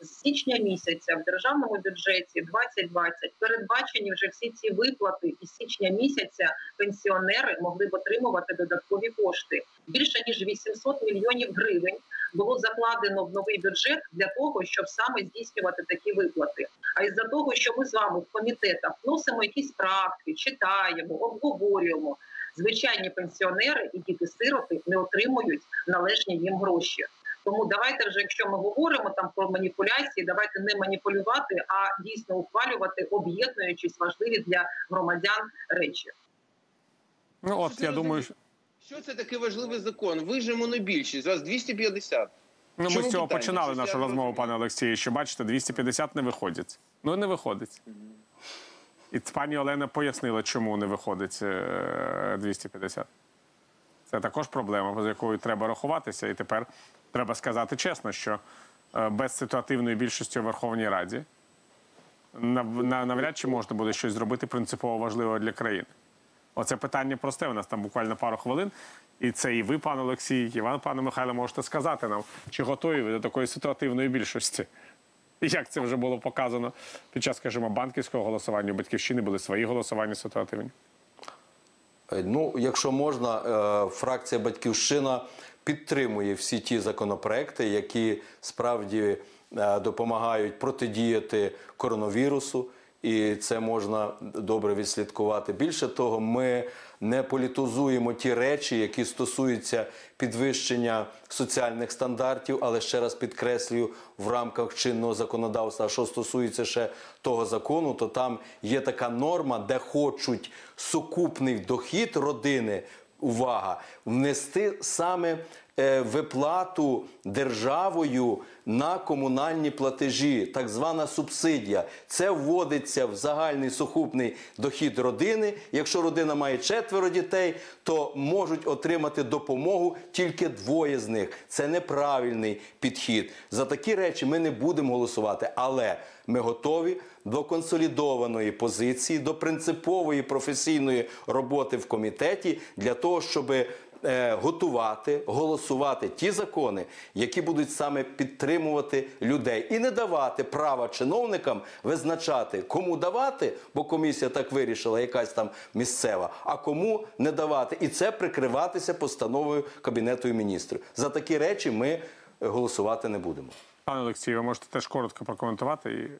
з січня місяця в державному бюджеті двадцять двадцять передбачені вже всі ці виплати, і з січня місяця пенсіонери могли б отримувати додаткові кошти. Більше ніж вісімсот мільйонів гривень було закладено в новий бюджет для того, щоб саме здійснювати такі виплати. А із-за того, що ми з вами в комітетах вносимо якісь правки, читаємо, обговорюємо, звичайні пенсіонери і діти-сироти не отримують належні їм гроші. Тому давайте вже, якщо ми говоримо там про маніпуляції, давайте не маніпулювати, а дійсно ухвалювати, об'єднуючись, важливі для громадян речі. Ну от, я думаю, що... Що це такий важливий закон? Ви ж монобільшість, вас двісті п'ятдесят. Ну, ми з цього починали нашу розмову, пане Олексію, що, бачите, двісті п'ятдесят не виходять. Ну, не виходить. І пані Олена пояснила, чому не виходить двісті п'ятдесят. Це також проблема, з якою треба рахуватися. І тепер треба сказати чесно, що без ситуативної більшості у Верховній Раді навряд чи можна буде щось зробити принципово важливе для країни. Оце питання просте, у нас там буквально пару хвилин. І це і ви, пан Олексій, і ви, пане Михайло, можете сказати нам, чи готові ви до такої ситуативної більшості. Як це вже було показано під час, скажімо, банківського голосування, у Батьківщини були свої голосування ситуативні. Ну, якщо можна, фракція «Батьківщина» підтримує всі ті законопроекти, які справді допомагають протидіяти коронавірусу, і це можна добре відслідкувати. Більше того, ми не політизуємо ті речі, які стосуються підвищення соціальних стандартів, але ще раз підкреслюю, в рамках чинного законодавства. А що стосується ще того закону, то там є така норма, де хочуть сукупний дохід родини, увага, внести саме виплату державою на комунальні платежі, так звана субсидія. Це вводиться в загальний сукупний дохід родини. Якщо родина має четверо дітей, то можуть отримати допомогу тільки двоє з них. Це неправильний підхід. За такі речі ми не будемо голосувати, але ми готові до консолідованої позиції, до принципової професійної роботи в комітеті для того, щоб готувати, голосувати ті закони, які будуть саме підтримувати людей. І не давати права чиновникам визначати, кому давати, бо комісія так вирішила, якась там місцева, а кому не давати. І це прикриватися постановою Кабінету Міністрів. За такі речі ми голосувати не будемо. Пане Олексію, ви можете теж коротко прокоментувати?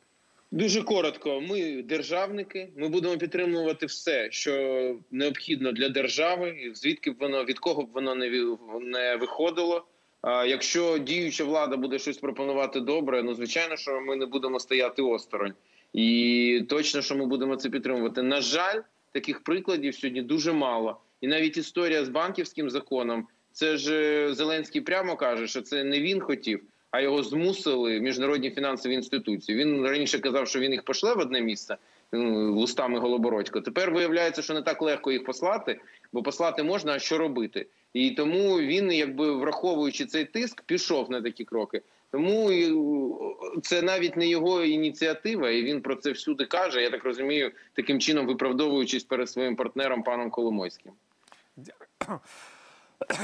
Дуже коротко. Ми державники, ми будемо підтримувати все, що необхідно для держави, звідки б воно, від кого б воно не виходило. Якщо діюча влада буде щось пропонувати добре, ну, звичайно, що ми не будемо стояти осторонь. І точно, що ми будемо це підтримувати. На жаль, таких прикладів сьогодні дуже мало. І навіть історія з банківським законом, це ж Зеленський прямо каже, що це не він хотів, а його змусили міжнародні фінансові інституції. Він раніше казав, що він їх пошле в одне місце, листами Голобородько. Тепер виявляється, що не так легко їх послати, бо послати можна, а що робити? І тому він, якби враховуючи цей тиск, пішов на такі кроки. Тому це навіть не його ініціатива, і він про це всюди каже, я так розумію, таким чином виправдовуючись перед своїм партнером паном Коломойським. Дякую.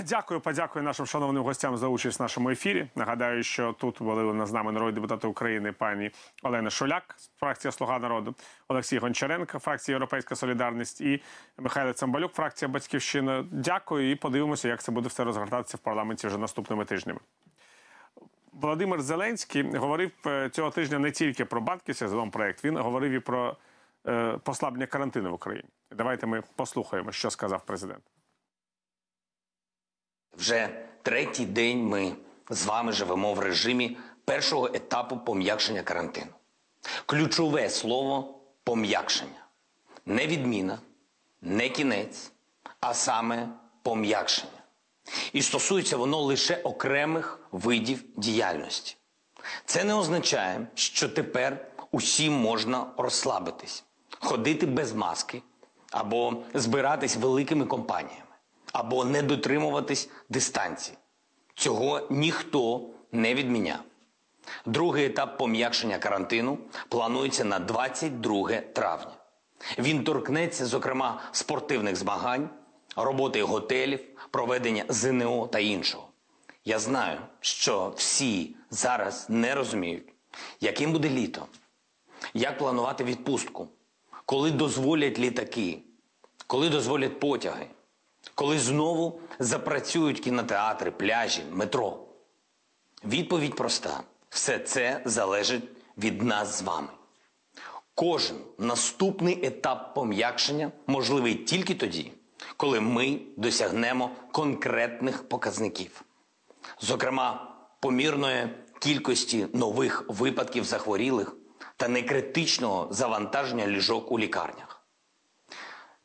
Дякую, подякую нашим шановним гостям за участь в нашому ефірі. Нагадаю, що тут були з нами народні депутати України пані Олена Шуляк, фракція «Слуга народу», Олексій Гончаренко, фракція «Європейська солідарність» і Михайло Цимбалюк, фракція «Батьківщина». Дякую і подивимося, як це буде все розгортатися в парламенті вже наступними тижнями. Володимир Зеленський говорив цього тижня не тільки про банківський загалом проєкт, він говорив і про послаблення карантину в Україні. Давайте ми послухаємо, що сказав президент. Вже третій день ми з вами живемо в режимі першого етапу пом'якшення карантину. Ключове слово – пом'якшення. Не відміна, не кінець, а саме пом'якшення. І стосується воно лише окремих видів діяльності. Це не означає, що тепер усім можна розслабитись, ходити без маски або збиратись великими компаніями, або не дотримуватись дистанції. Цього ніхто не відміняв. Другий етап пом'якшення карантину планується на двадцять друге травня. Він торкнеться, зокрема, спортивних змагань, роботи готелів, проведення ЗНО та іншого. Я знаю, що всі зараз не розуміють, яким буде літо, як планувати відпустку, коли дозволять літаки, коли дозволять потяги, коли знову запрацюють кінотеатри, пляжі, метро. Відповідь проста. Все це залежить від нас з вами. Кожен наступний етап пом'якшення можливий тільки тоді, коли ми досягнемо конкретних показників. Зокрема, помірної кількості нових випадків захворілих та некритичного завантаження ліжок у лікарнях.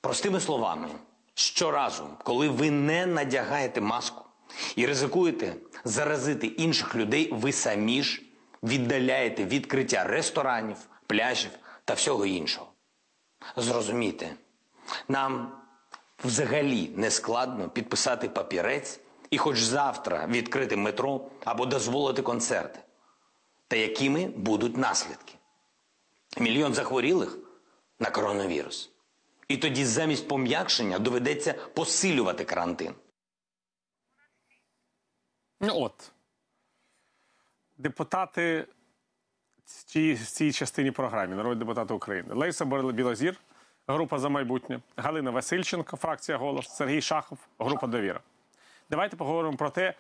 Простими словами, щоразу, коли ви не надягаєте маску і ризикуєте заразити інших людей, ви самі ж віддаляєте відкриття ресторанів, пляжів та всього іншого. Зрозумійте, нам взагалі не складно підписати папірець і хоч завтра відкрити метро або дозволити концерти. Та якими будуть наслідки? Мільйон захворілих на коронавірус. І тоді замість пом'якшення доведеться посилювати карантин. Ну от, депутати в цій частині програми, народні депутати України. Лариса Білозір, група «За майбутнє», Галина Васильченко, фракція «Голос», Сергій Шахов, група «Довіра». Давайте поговоримо про те,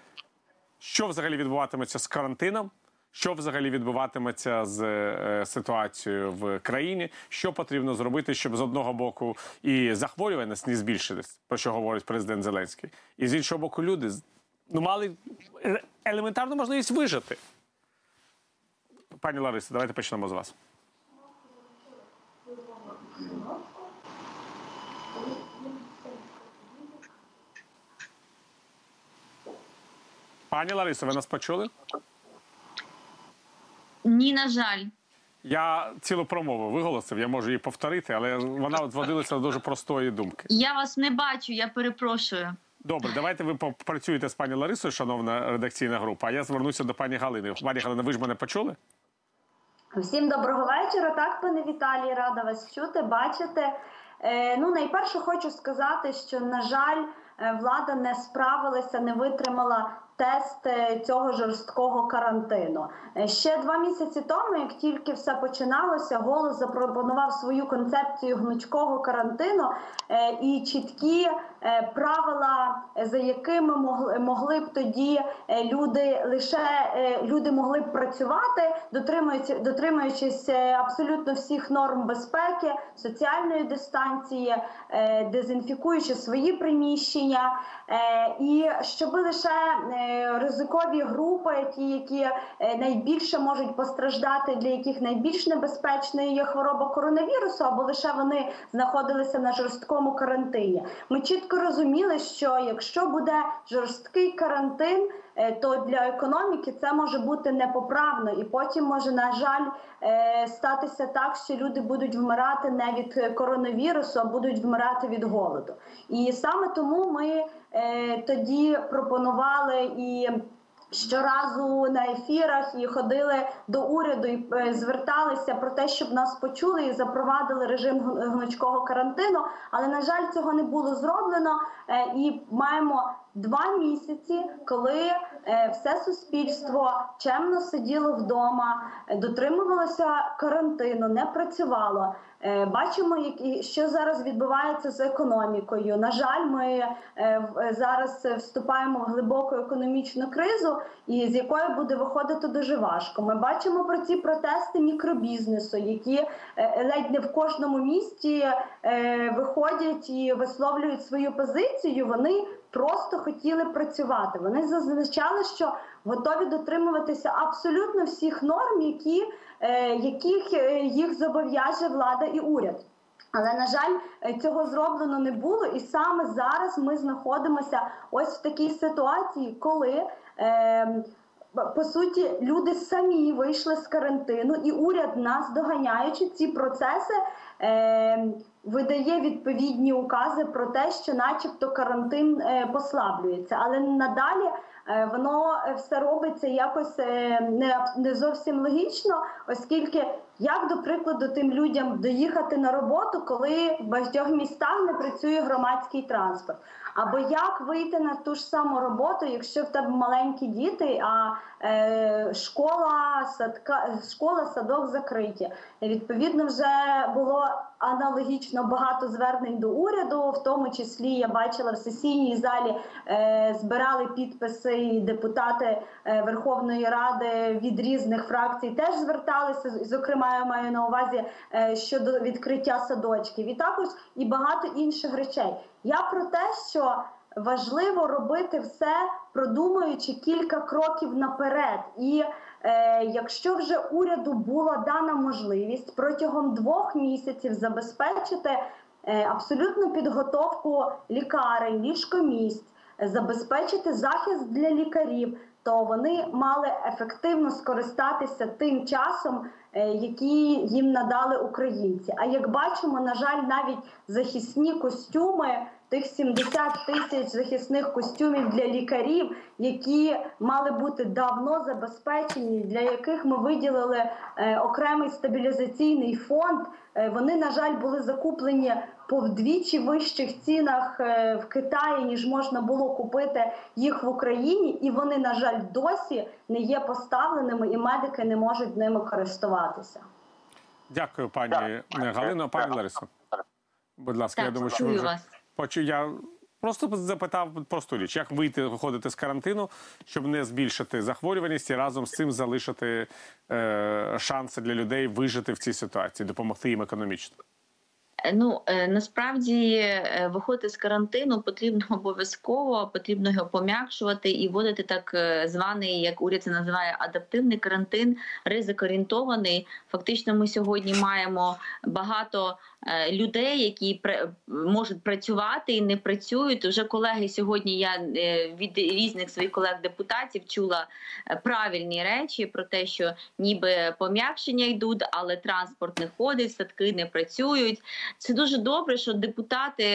що взагалі відбуватиметься з карантином Що взагалі відбуватиметься з ситуацією в країні? Що потрібно зробити, щоб з одного боку і захворюваність не збільшилась, про що говорить президент Зеленський, і з іншого боку люди ну, мали елементарну можливість вижити? Пані Ларисо, давайте почнемо з вас. Пані Ларисо, ви нас почули? Ні, на жаль. Я цілу промову виголосив, я можу її повторити, але вона зводилася до дуже простої думки. Я вас не бачу, я перепрошую. Добре, давайте ви попрацюєте з пані Ларисою, шановна редакційна група, а я звернуся до пані Галини. Пані Галина, ви ж мене почули? Всім доброго вечора. Так, пане Віталій, рада вас чути, бачити. Ну, найперше хочу сказати, що, на жаль, влада не справилася, не витримала тест цього жорсткого карантину. Ще два місяці тому, як тільки все починалося, «Голос» запропонував свою концепцію гнучкого карантину і чіткі правила, за якими могли б тоді люди лише люди могли б працювати, дотримуючись абсолютно всіх норм безпеки, соціальної дистанції, дезінфікуючи свої приміщення, і щоб лише ризикові групи, ті, які найбільше можуть постраждати, для яких найбільш небезпечна є хвороба коронавірусу, або лише вони знаходилися на жорсткому карантині. Ми чітко розуміли, що якщо буде жорсткий карантин, то для економіки це може бути непоправно. І потім може, на жаль, статися так, що люди будуть вмирати не від коронавірусу, а будуть вмирати від голоду. І саме тому ми тоді пропонували і щоразу на ефірах, і ходили до уряду, і зверталися про те, щоб нас почули і запровадили режим гнучкого карантину. Але, на жаль, цього не було зроблено, і маємо два місяці, коли все суспільство чемно сиділо вдома, дотримувалося карантину, не працювало. Бачимо, що зараз відбувається з економікою. На жаль, ми зараз вступаємо в глибоку економічну кризу, і з якої буде виходити дуже важко. Ми бачимо про ці протести мікробізнесу, які ледь не в кожному місті виходять і висловлюють свою позицію. Вони просто хотіли працювати. Вони зазначали, що готові дотримуватися абсолютно всіх норм, які, яких їх зобов'яже влада і уряд. Але, на жаль, цього зроблено не було, і саме зараз ми знаходимося ось в такій ситуації, коли е по суті, люди самі вийшли з карантину, і уряд, нас доганяючи ці процеси, е видає відповідні укази про те, що начебто карантин е послаблюється. Але надалі е воно все робиться якось е не, не зовсім логічно, оскільки як, до прикладу, тим людям доїхати на роботу, коли в багатьох містах не працює громадський транспорт? Або як вийти на ту ж саму роботу, якщо в тебе маленькі діти, а е, школа, садка, школа, садок закриті? Відповідно, вже було аналогічно багато звернень до уряду, в тому числі, я бачила, в сесійній залі е, збирали підписи, і депутати е, Верховної Ради від різних фракцій теж зверталися, зокрема, я маю на увазі щодо відкриття садочків, і також і багато інших речей. Я про те, що важливо робити все, продумуючи кілька кроків наперед. І е, якщо вже уряду була дана можливість протягом двох місяців забезпечити е, абсолютну підготовку лікарень, ліжкомісць, забезпечити захист для лікарів, то вони мали ефективно скористатися тим часом, які їм надали українці. А як бачимо, на жаль, навіть захисні костюми, тих сімдесят тисяч захисних костюмів для лікарів, які мали бути давно забезпечені, для яких ми виділили окремий стабілізаційний фонд, вони, на жаль, були закуплені по вдвічі вищих цінах в Китаї, ніж можна було купити їх в Україні, і вони, на жаль, досі не є поставленими, і медики не можуть ними користуватися. Дякую, пані Галино. Пані Ларисо, будь ласка, так, я думаю, що ви вже... Почу, я Просто запитав просту річ, як вийти, виходити з карантину, щоб не збільшити захворюваність і разом з цим залишити е, шанси для людей вижити в цій ситуації, допомогти їм економічно. Ну, насправді, виходити з карантину потрібно обов'язково, потрібно його пом'якшувати і вводити так званий, як уряд це називає, адаптивний карантин, ризикоорієнтований. Фактично ми сьогодні маємо багато людей, які можуть працювати і не працюють. Вже колеги сьогодні, я від різних своїх колег-депутатів чула правильні речі про те, що ніби пом'якшення йдуть, але транспорт не ходить, садки не працюють. Це дуже добре, що депутати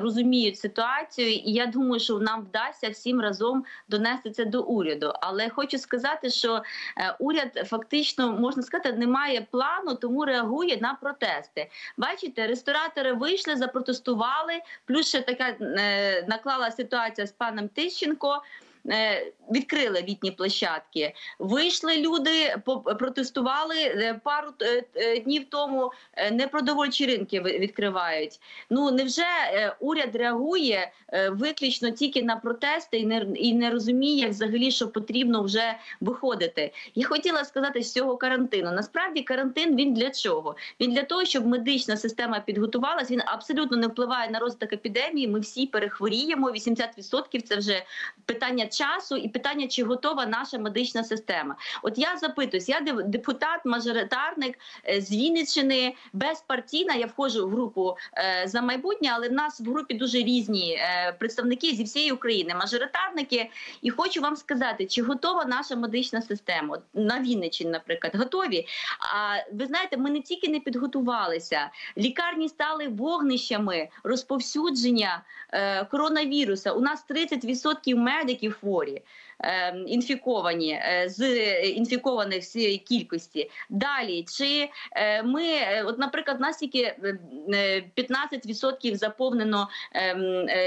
розуміють ситуацію, і я думаю, що нам вдасться всім разом донести це до уряду. Але хочу сказати, що уряд фактично, можна сказати, не має плану, тому реагує на протести. Бачите, ресторатори вийшли, запротестували, плюс ще така наклала ситуація з паном Тіщенко. Відкрили літні площадки, вийшли люди, протестували пару днів тому, непродовольчі ринки відкривають. Ну, невже уряд реагує виключно тільки на протести і не, і не розуміє взагалі, що потрібно вже виходити? Я хотіла сказати з цього карантину. Насправді карантин, він для чого? Він для того, щоб медична система підготувалась, він абсолютно не впливає на розвиток епідемії, ми всі перехворіємо, вісімдесят відсотків це вже питання часу і питання, чи готова наша медична система. От я запитуюсь, я депутат-мажоритарник з Вінниччини, безпартійна, я входжу в групу «За майбутнє», але в нас в групі дуже різні представники зі всієї України, мажоритарники. І хочу вам сказати, чи готова наша медична система? На Вінниччині, наприклад, готові. А ви знаєте, ми не тільки не підготувалися, лікарні стали вогнищами розповсюдження коронавіруса. У нас тридцять відсотків медиків хворі, інфіковані, з інфікованих всієї кількості. Далі, чи ми, от, наприклад, в нас тільки п'ятнадцять відсотків заповнено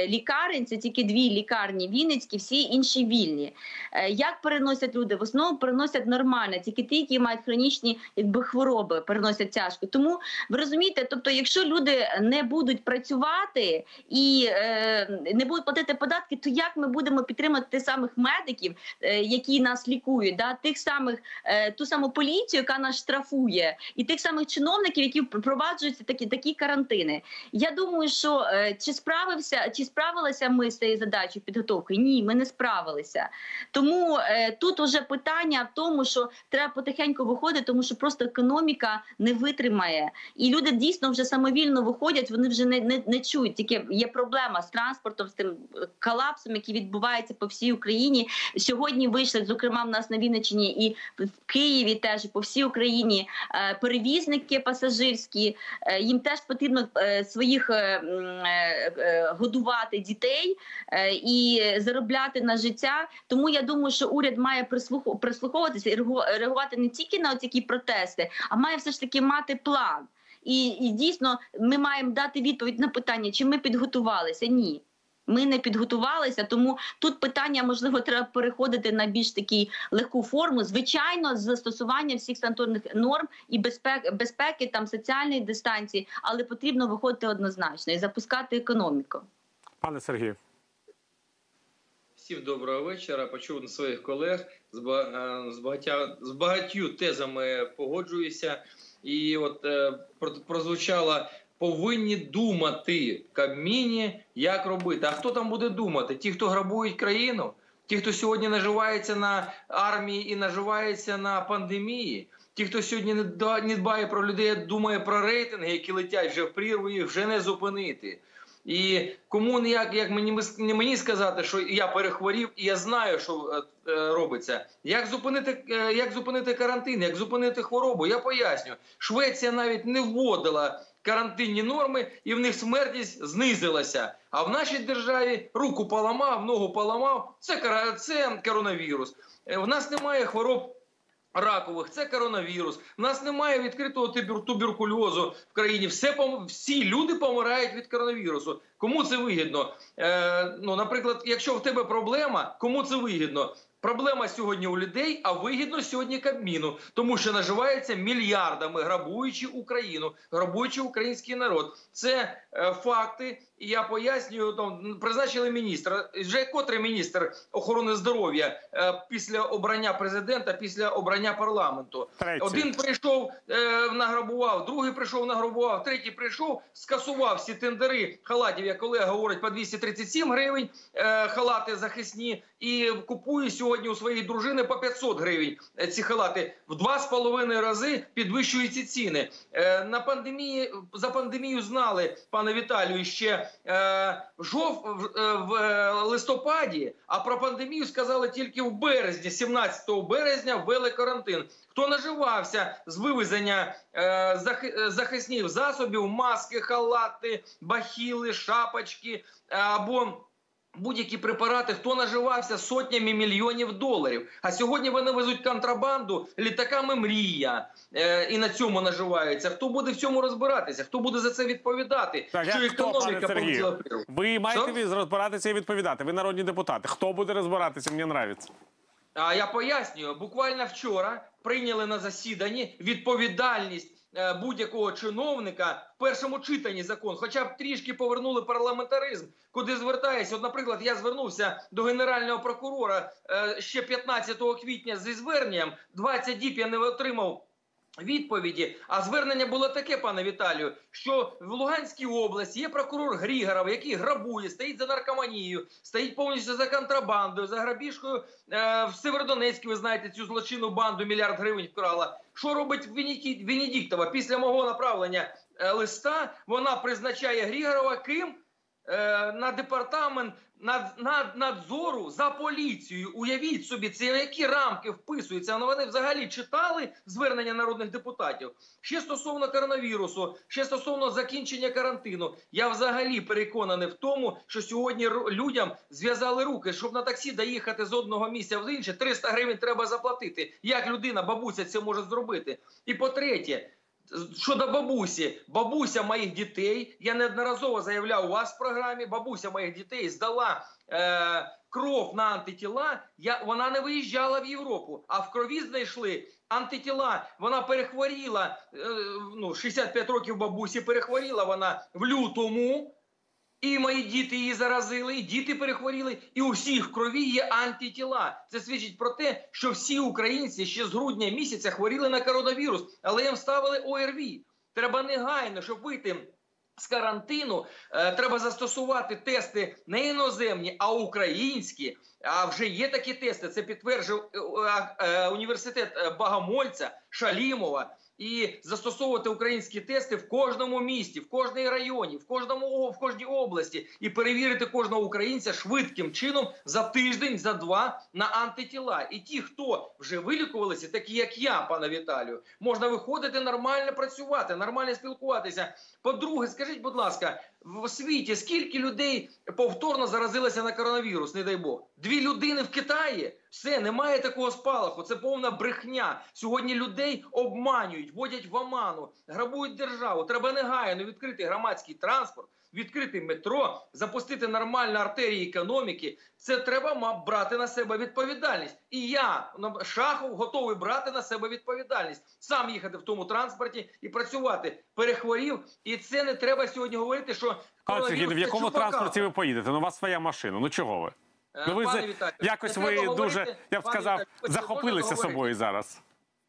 лікарень, це тільки дві лікарні вінницькі, всі інші вільні. Як переносять люди? В основному переносять нормально, тільки ті, які мають хронічні якби, хвороби, переносять тяжко. Тому, ви розумієте, тобто, якщо люди не будуть працювати і не будуть платити податки, то як ми будемо підтримати тих самих медиків, які нас лікують, да? Тих самих, ту саму поліцію, яка нас штрафує, і тих самих чиновників, які впроваджують такі, такі карантини. Я думаю, що чи, справився, чи справилися ми з цією задачею підготовки? Ні, ми не справилися. Тому тут вже питання в тому, що треба потихеньку виходити, тому що просто економіка не витримає. І люди дійсно вже самовільно виходять, вони вже не, не, не чують. Тільки є проблема з транспортом, з тим колапсом, який відбувається по всій Україні. Сьогодні вийшли, зокрема, в нас на Вінниччині і в Києві теж, по всій Україні перевізники пасажирські. Їм теж потрібно своїх годувати дітей і заробляти на життя. Тому я думаю, що уряд має прислуховуватися і реагувати не тільки на такі протести, а має все ж таки мати план. І, і дійсно ми маємо дати відповідь на питання, чи ми підготувалися? Ні. Ми не підготувалися, тому тут питання, можливо, треба переходити на більш таку легку форму, звичайно, з застосування всіх санітарних норм і безпеки, безпеки там, соціальної дистанції, але потрібно виходити однозначно і запускати економіку. Пане Сергію. Всім доброго вечора. Почув своїх колег, з, багатя, з багатьма тезами погоджуюся. І от прозвучала... Повинні думати в Кабміні, як робити. А хто там буде думати? Ті, хто грабують країну? Ті, хто сьогодні наживається на армії і наживається на пандемії? Ті, хто сьогодні не дбає про людей, думає про рейтинги, які летять вже в прірву, їх вже не зупинити. І кому ніяк, як мені, мені сказати, що я перехворів і я знаю, що е, робиться. Як зупинити, е, як зупинити карантин, як зупинити хворобу? Я поясню. Швеція навіть не вводила карантинні норми, і в них смертність знизилася. А в нашій державі руку поламав, ногу поламав. Це, це коронавірус. В нас немає хвороб ракових, це коронавірус. У нас немає відкритого туберкульозу в країні. Все, всі люди помирають від коронавірусу. Кому це вигідно? Е, ну, наприклад, якщо в тебе проблема, кому це вигідно? Проблема сьогодні у людей, а вигідно сьогодні Кабміну, тому що наживається мільярдами, грабуючи Україну, грабуючи український народ. Це е, факти, і я пояснюю, там, призначили міністра, вже котрий міністр охорони здоров'я е, після обрання президента, після обрання парламенту. Третій. Один прийшов, е, награбував, другий прийшов, награбував, третій прийшов, скасував всі тендери халатів, як колега говорить, по двісті тридцять сім гривень, е, халати захисні, і купує сьогодні Сьогодні у своєї дружини по п'ятсот гривень ці халати. В два з половиною рази підвищуються ціни. На пандемії, за пандемію знали, пане Віталію, ще е, жов, в, в листопаді, а про пандемію сказали тільки в березні, сімнадцятого березня ввели карантин. Хто наживався з вивезення е, зах, захисних засобів, маски, халати, бахіли, шапочки або... будь-які препарати, хто наживався сотнями мільйонів доларів. А сьогодні вони везуть контрабанду літаками «Мрія» е, і на цьому наживаються. Хто буде в цьому розбиратися? Хто буде за це відповідати? Так, що економіка полетіла в піру? Ви маєте розбиратися і відповідати. Ви народні депутати. Хто буде розбиратися? Мені подобається. А я пояснюю. Буквально вчора прийняли на засіданні відповідальність будь-якого чиновника в першому читанні закон, хоча б трішки повернули парламентаризм, куди звертаюся. От, наприклад, я звернувся до генерального прокурора ще п'ятнадцятого квітня зі зверненням, двадцять діб я не отримав відповіді, а звернення було таке, пане Віталію, що в Луганській області є прокурор Григоров, який грабує, стоїть за наркоманією, стоїть повністю за контрабандою, за грабіжкою. В Сєвєродонецьку, ви знаєте, цю злочинну банду мільярд гривень вкрала. Що робить Венедіктова? Після мого направлення листа вона призначає Григорова ким? На департамент над, над, надзору за поліцією. Уявіть собі, це які рамки вписуються. Вони взагалі читали звернення народних депутатів. Ще стосовно коронавірусу, ще стосовно закінчення карантину. Я взагалі переконаний в тому, що сьогодні людям зв'язали руки, щоб на таксі доїхати з одного місця в інше, триста гривень треба заплатити. Як людина, бабуся, це може зробити? І по-третє, щодо бабусі, бабуся моїх дітей, я неодноразово заявляв у вас в програмі, бабуся моїх дітей здала е, кров на антитіла, я, вона не виїжджала в Європу, а в крові знайшли антитіла, вона перехворіла, е, ну, шістдесят п'ять років бабусі, перехворіла вона в лютому, і мої діти її заразили, і діти перехворіли, і у всіх в крові є антитіла. Це свідчить про те, що всі українці ще з грудня місяця хворіли на коронавірус, але їм ставили ОРВІ. Треба негайно, щоб вийти з карантину, треба застосувати тести не іноземні, а українські. А вже є такі тести, це підтверджує університет Богомольця, Шалімова. І застосовувати українські тести в кожному місті, в кожній районі, в кожному в кожній області і перевірити кожного українця швидким чином за тиждень, за два на антитіла. І ті, хто вже вилікувалися, такі як я, пане Віталію, можна виходити нормально працювати, нормально спілкуватися. По-друге, скажіть, будь ласка, в світі скільки людей повторно заразилося на коронавірус, не дай Бог? Дві людини в Китаї? Все, немає такого спалаху, це повна брехня. Сьогодні людей обманюють, водять в оману, грабують державу. Треба негайно відкрити громадський транспорт, відкрити метро, запустити нормальні артерії економіки. Це треба брати на себе відповідальність. І я, Шахов, готовий брати на себе відповідальність. Сам їхати в тому транспорті і працювати. Перехворів. І це не треба сьогодні говорити, що... Пане Сергій, в якому транспорті ви поїдете? Ну, у вас своя машина. Ну, чого ви? Ну, ви пане Віталій, якось ви говорити, дуже, я б сказав, Віталій, захопилися собою зараз.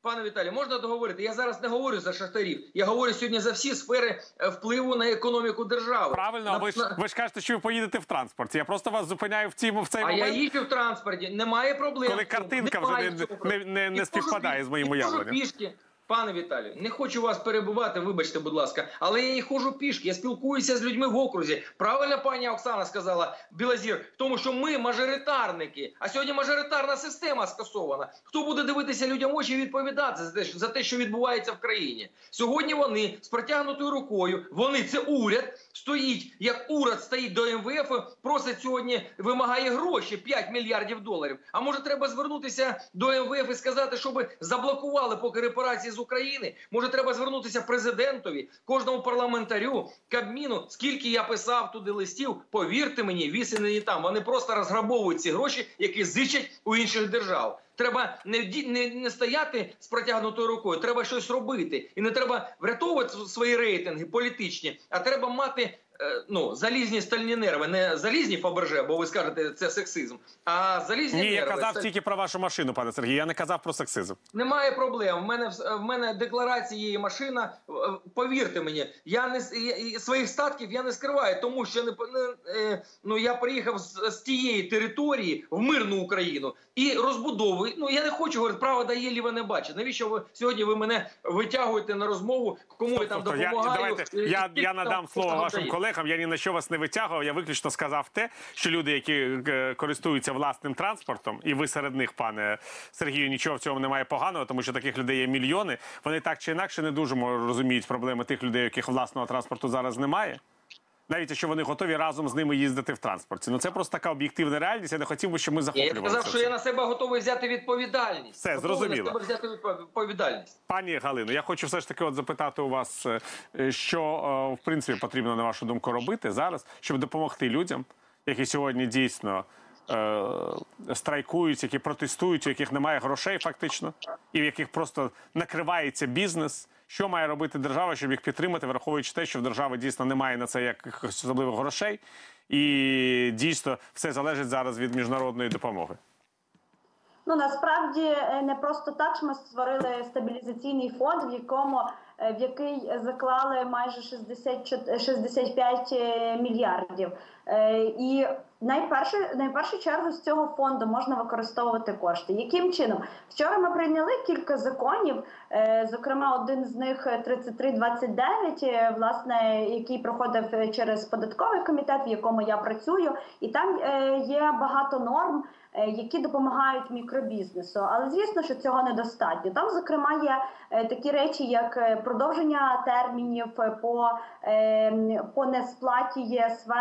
Пане Віталію, можна договорити? Я зараз не говорю за шахтарів. Я говорю сьогодні за всі сфери впливу на економіку держави. Правильно, на... ви, ж, ви ж кажете, що ви поїдете в транспорті. Я просто вас зупиняю в, ці, в цей а момент. А я їжджу в транспорті, немає проблем. Коли картинка немає вже не, не, не, не співпадає з моїм уявленням. Пане Віталію, не хочу вас перебувати, вибачте, будь ласка, але я і ходжу пішки, я спілкуюся з людьми в окрузі. Правильно пані Оксана сказала, Білозір, в тому, що ми мажоритарники, а сьогодні мажоритарна система скасована. Хто буде дивитися людям в очі і відповідати за те, що відбувається в країні? Сьогодні вони з протягнутою рукою, вони, це уряд, стоїть, як уряд стоїть до МВФ, просить сьогодні, вимагає гроші, п'ять мільярдів доларів. А може треба звернутися до МВФ і сказати, щоб заблокували поки репарації з України? Може треба звернутися президентові, кожному парламентарю, Кабміну? Скільки я писав туди листів, повірте мені, віси не там. Вони просто розграбовують ці гроші, які зичать у інших держав. Треба не, не, не стояти з протягнутою рукою, треба щось робити. І не треба врятовувати свої рейтинги політичні, а треба мати е, ну, залізні стальні нерви. Не залізні Фаберже, бо ви скажете, це сексизм, а залізні Ні, нерви. Ні, я казав це... тільки про вашу машину, пане Сергій, я не казав про сексизм. Немає проблем, в мене, в мене декларація і машина, повірте мені, я не, своїх статків я не скриваю, тому що не, не, ну, я приїхав з, з тієї території в мирну Україну і розбудовую. Ну, я не хочу говорити, право дає, ліве не бачить. Навіщо ви сьогодні ви мене витягуєте на розмову, кому я там допомагаю? Я, давайте, і, я, і, я надам там, слово вашим дає. колегам, я ні на що вас не витягував, я виключно сказав те, що люди, які користуються власним транспортом, і ви серед них, пане Сергію, нічого в цьому немає поганого, тому що таких людей є мільйони, вони так чи інакше не дуже розуміють проблеми тих людей, яких власного транспорту зараз немає. Навіть якщо вони готові разом з ними їздити в транспорті. Ну це просто така об'єктивна реальність, я не хотів би, щоб ми захоплювалися. Я сказав, що я на себе готовий взяти відповідальність. Все, готовий зрозуміло. Готовий на себе взяти відповідальність. Пані Галино, я хочу все ж таки от запитати у вас, що, в принципі, потрібно, на вашу думку, робити зараз, щоб допомогти людям, які сьогодні дійсно е страйкують, які протестують, у яких немає грошей фактично, і в яких просто накривається бізнес. Що має робити держава, щоб їх підтримати, враховуючи те, що в держави дійсно немає на це якихось особливих грошей, і дійсно все залежить зараз від міжнародної допомоги? Ну, насправді, не просто так, що ми створили стабілізаційний фонд, в якому, в який заклали майже шістдесят п'ять мільярдів. І найперше, найпершу чергу з цього фонду можна використовувати кошти. Яким чином? Вчора ми прийняли кілька законів, зокрема, один з них тридцять три двадцять дев'ять, власне, який проходив через податковий комітет, в якому я працюю, і там є багато норм, які допомагають мікробізнесу. Але, звісно, що цього недостатньо. Там, зокрема, є такі речі, як продовження термінів по, по несплаті ЄСВ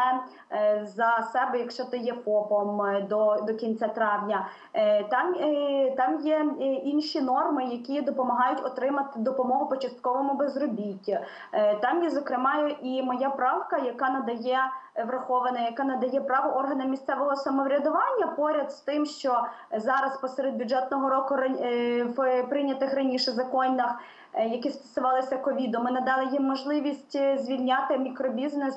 за себе, якщо ти є ФОПом, до, до кінця травня. Там, там є інші норми, які допомагають отримати допомогу по частковому безробіттю. Там є, зокрема, і моя правка, яка надає врахована, яка надає право органам місцевого самоврядування поряд з тим, що зараз посеред бюджетного року в прийнятих раніше законах, які стосувалися ковіду, ми надали їм можливість звільняти мікробізнес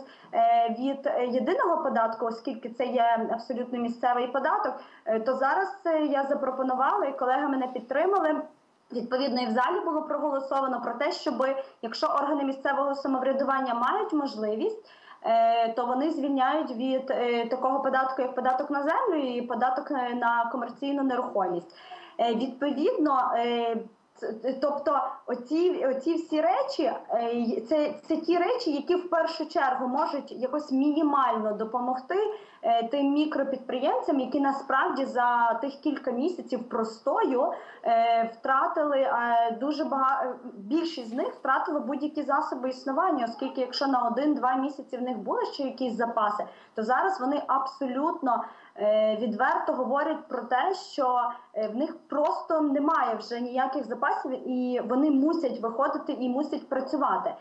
від єдиного податку, оскільки це є абсолютно місцевий податок. То зараз я запропонувала, і колеги мене підтримали, відповідно, і в залі було проголосовано про те, щоб якщо органи місцевого самоврядування мають можливість, то вони звільняють від такого податку, як податок на землю і податок на комерційну нерухомість. Відповідно, тобто оці, оці всі речі, це, це ті речі, які в першу чергу можуть якось мінімально допомогти тим мікропідприємцям, які насправді за тих кілька місяців простою втратили дуже багато, більшість з них втратили будь-які засоби існування, оскільки якщо на один-два місяці в них були ще якісь запаси, то зараз вони абсолютно відверто говорять про те, що в них просто немає вже ніяких запасів, і вони мусять виходити і мусять працювати.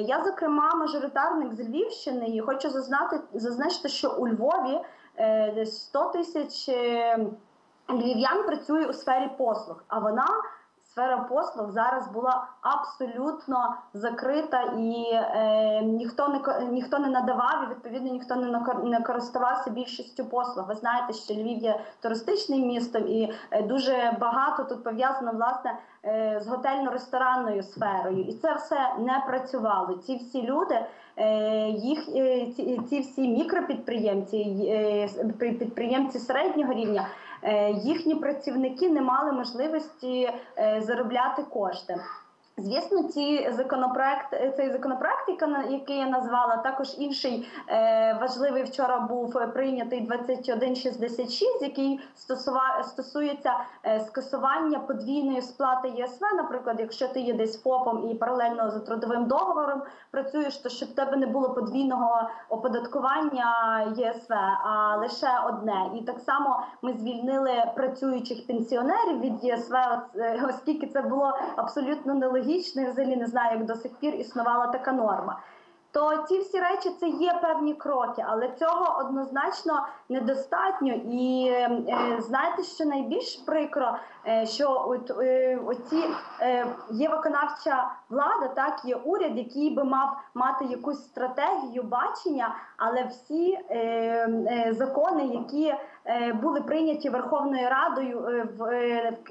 Я, зокрема, мажоритарник з Львівщини, і хочу зазнати, зазначити, що у Львові сто тисяч львів'ян працює у сфері послуг, а вона, сфера послуг, зараз була абсолютно закрита, і е, ніхто не ніхто не надавав, і відповідно ніхто не не користувався більшістю послуг. Ви знаєте, що Львів є туристичним містом, і дуже багато тут пов'язано, власне, з готельно-ресторанною сферою, і це все не працювало. Ці всі люди, їх ці, ці всі мікропідприємці, підприємці середнього рівня, їхні працівники не мали можливості заробляти кошти. Звісно, ці законопроект, цей законопроект, який я назвала, також інший важливий вчора був прийнятий двадцять один шістдесят шість, який стосується скасування подвійної сплати ЄСВ. Наприклад, якщо ти є десь ФОПом і паралельно за трудовим договором працюєш, то щоб в тебе не було подвійного оподаткування ЄСВ, а лише одне. І так само ми звільнили працюючих пенсіонерів від ЄСВ, оскільки це було абсолютно нелогічно. І взагалі не знаю, як до сих пір існувала така норма. То ці всі речі – це є певні кроки, але цього однозначно недостатньо. І знаєте, що найбільш прикро, що от, оці, є виконавча влада, так, є уряд, який би мав мати якусь стратегію бачення, але всі закони, які були прийняті Верховною Радою в,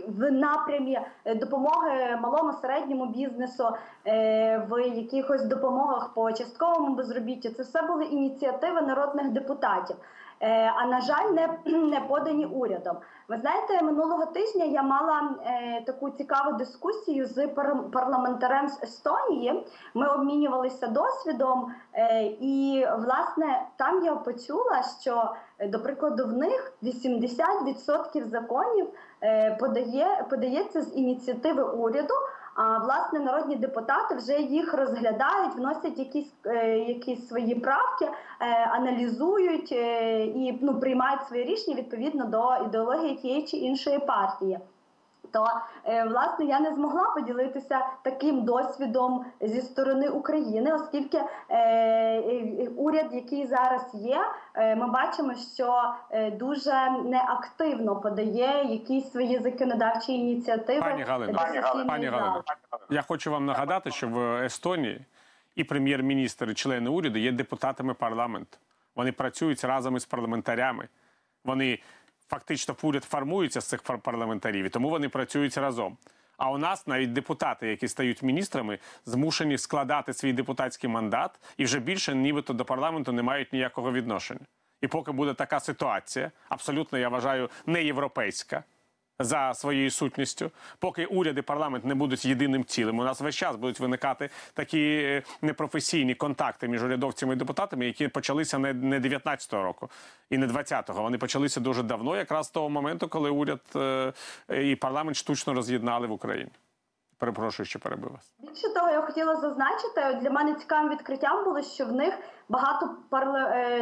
в напрямі допомоги малому, середньому бізнесу, в якихось допомогах по частковому безробіттю. Це все були ініціативи народних депутатів, а, на жаль, не, не подані урядом. Ви знаєте, минулого тижня я мала е, таку цікаву дискусію з пар- парламентарем з Естонії. Ми обмінювалися досвідом, е, і, власне, там я почула, що, до прикладу, в них вісімдесят відсотків законів е, подає, подається з ініціативи уряду, а, власне, народні депутати вже їх розглядають, вносять якісь, е, якісь свої правки, е, аналізують е, і ну, приймають свої рішення відповідно до ідеології тієї чи іншої партії. То, е, власне, я не змогла поділитися таким досвідом зі сторони України, оскільки е, уряд, який зараз є, е, ми бачимо, що е, дуже неактивно подає якісь свої законодавчі ініціативи. Пані Галина, пані Галина, пані Галина, я хочу вам нагадати, що в Естонії і прем'єр-міністр, і члени уряду є депутатами парламенту. Вони працюють разом із парламентарями. Вони... Фактично, уряд формується з цих парламентарів, і тому вони працюють разом. А у нас навіть депутати, які стають міністрами, змушені складати свій депутатський мандат і вже більше нібито до парламенту не мають ніякого відношення. І поки буде така ситуація, абсолютно, я вважаю, не європейська за своєю сутністю, поки уряд і парламент не будуть єдиним цілим, у нас весь час будуть виникати такі непрофесійні контакти між урядовцями і депутатами, які почалися не дев'ятнадцятого року і не двадцятого. Вони почалися дуже давно, якраз з того моменту, коли уряд і парламент штучно роз'єднали в Україні. Перепрошую, що перебив вас. Більше того, я хотіла зазначити, для мене цікавим відкриттям було, що в них багато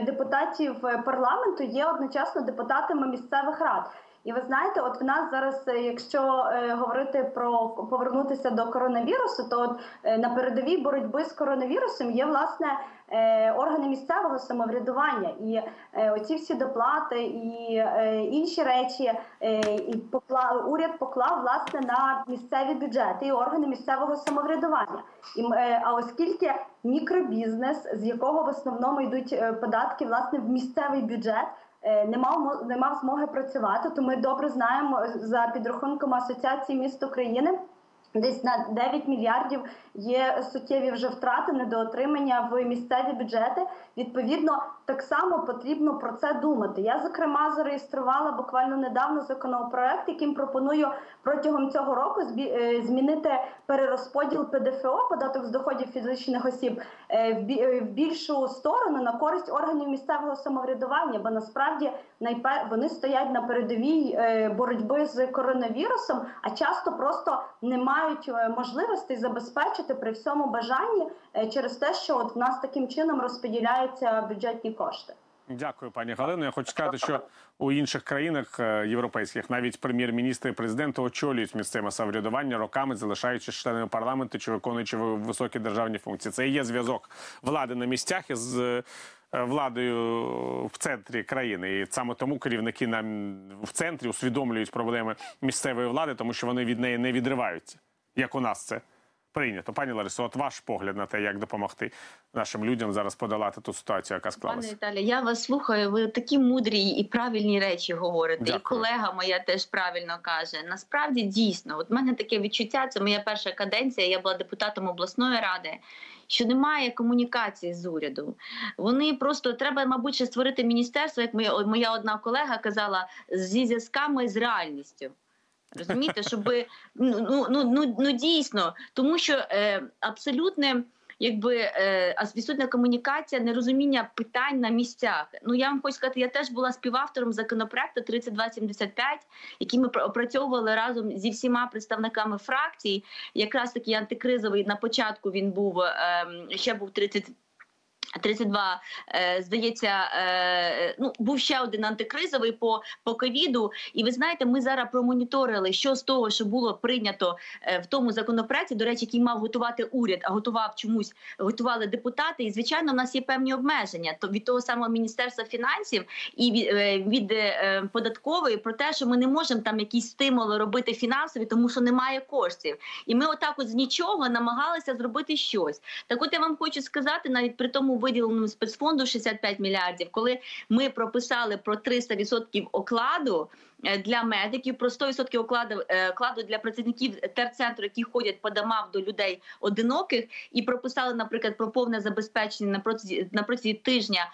депутатів парламенту є одночасно депутатами місцевих рад. І ви знаєте, от в нас зараз, якщо е, говорити про повернутися до коронавірусу, то от, е, на передовій боротьби з коронавірусом є, власне, е, органи місцевого самоврядування. І е, оці всі доплати і е, інші речі е, і поклав, уряд поклав, власне, на місцеві бюджети і органи місцевого самоврядування. І, е, а оскільки мікробізнес, з якого в основному йдуть податки, власне, в місцевий бюджет, Не мав, не мав змоги працювати, то ми добре знаємо, за підрахунком Асоціації міст України, десь на дев'ять мільярдів є суттєві вже втрати, недоотримання в місцеві бюджети. Відповідно, так само потрібно про це думати. Я, зокрема, зареєструвала буквально недавно законопроект, яким пропоную протягом цього року змінити перерозподіл ПДФО, податок з доходів фізичних осіб, в більшу сторону на користь органів місцевого самоврядування, бо насправді вони стоять на передовій боротьби з коронавірусом, а часто просто не мають можливості забезпечити при всьому бажанні через те, що от в нас таким чином розподіляються бюджетні кошти. Дякую, пані Галино. Я хочу сказати, що у інших країнах європейських навіть прем'єр-міністри і президенти очолюють місцеве самоврядування роками, залишаючись членами парламенту чи виконуючи високі державні функції. Це і є зв'язок влади на місцях із владою в центрі країни. І саме тому керівники нам в центрі усвідомлюють проблеми місцевої влади, тому що вони від неї не відриваються, як у нас це прийнято. Пані Ларисо, от ваш погляд на те, як допомогти нашим людям зараз подолати ту ситуацію, яка склалася. Пане Віталію, я вас слухаю, ви такі мудрі і правильні речі говорите. Дякую. І колега моя теж правильно каже. Насправді, дійсно, от в мене таке відчуття, це моя перша каденція, я була депутатом обласної ради, що немає комунікації з урядом. Вони просто, треба, мабуть, ще створити міністерство, як моя, моя одна колега казала, зі зв'язками з реальністю. Розумієте, щоб ну, ну, ну, ну дійсно, тому що е, абсолютне якби е, відсутня комунікація, нерозуміння питань на місцях. Ну я вам хочу сказати, я теж була співавтором законопроекту тридцять два сімдесят п'ять, який ми опрацьовували разом зі всіма представниками фракцій. Якраз такий антикризовий на початку він був, е, ще був тридцять тридцять два, здається, ну, був ще один антикризовий по, по ковіду. І ви знаєте, ми зараз промоніторили, що з того, що було прийнято в тому законопроекті, до речі, який мав готувати уряд, а готував чомусь, готували депутати. І, звичайно, в нас є певні обмеження від того самого Міністерства фінансів і від, від податкової про те, що ми не можемо там якісь стимули робити фінансові, тому що немає коштів. І ми отак от з нічого намагалися зробити щось. Так от я вам хочу сказати, навіть при тому виділеному спецфонду шістдесят п'ять мільярдів, коли ми прописали про триста відсотків окладу для медиків, про сто відсотків окладу, окладу для працівників терцентру, які ходять по домах до людей одиноких, і прописали, наприклад, про повне забезпечення на протязі, на протязі тижня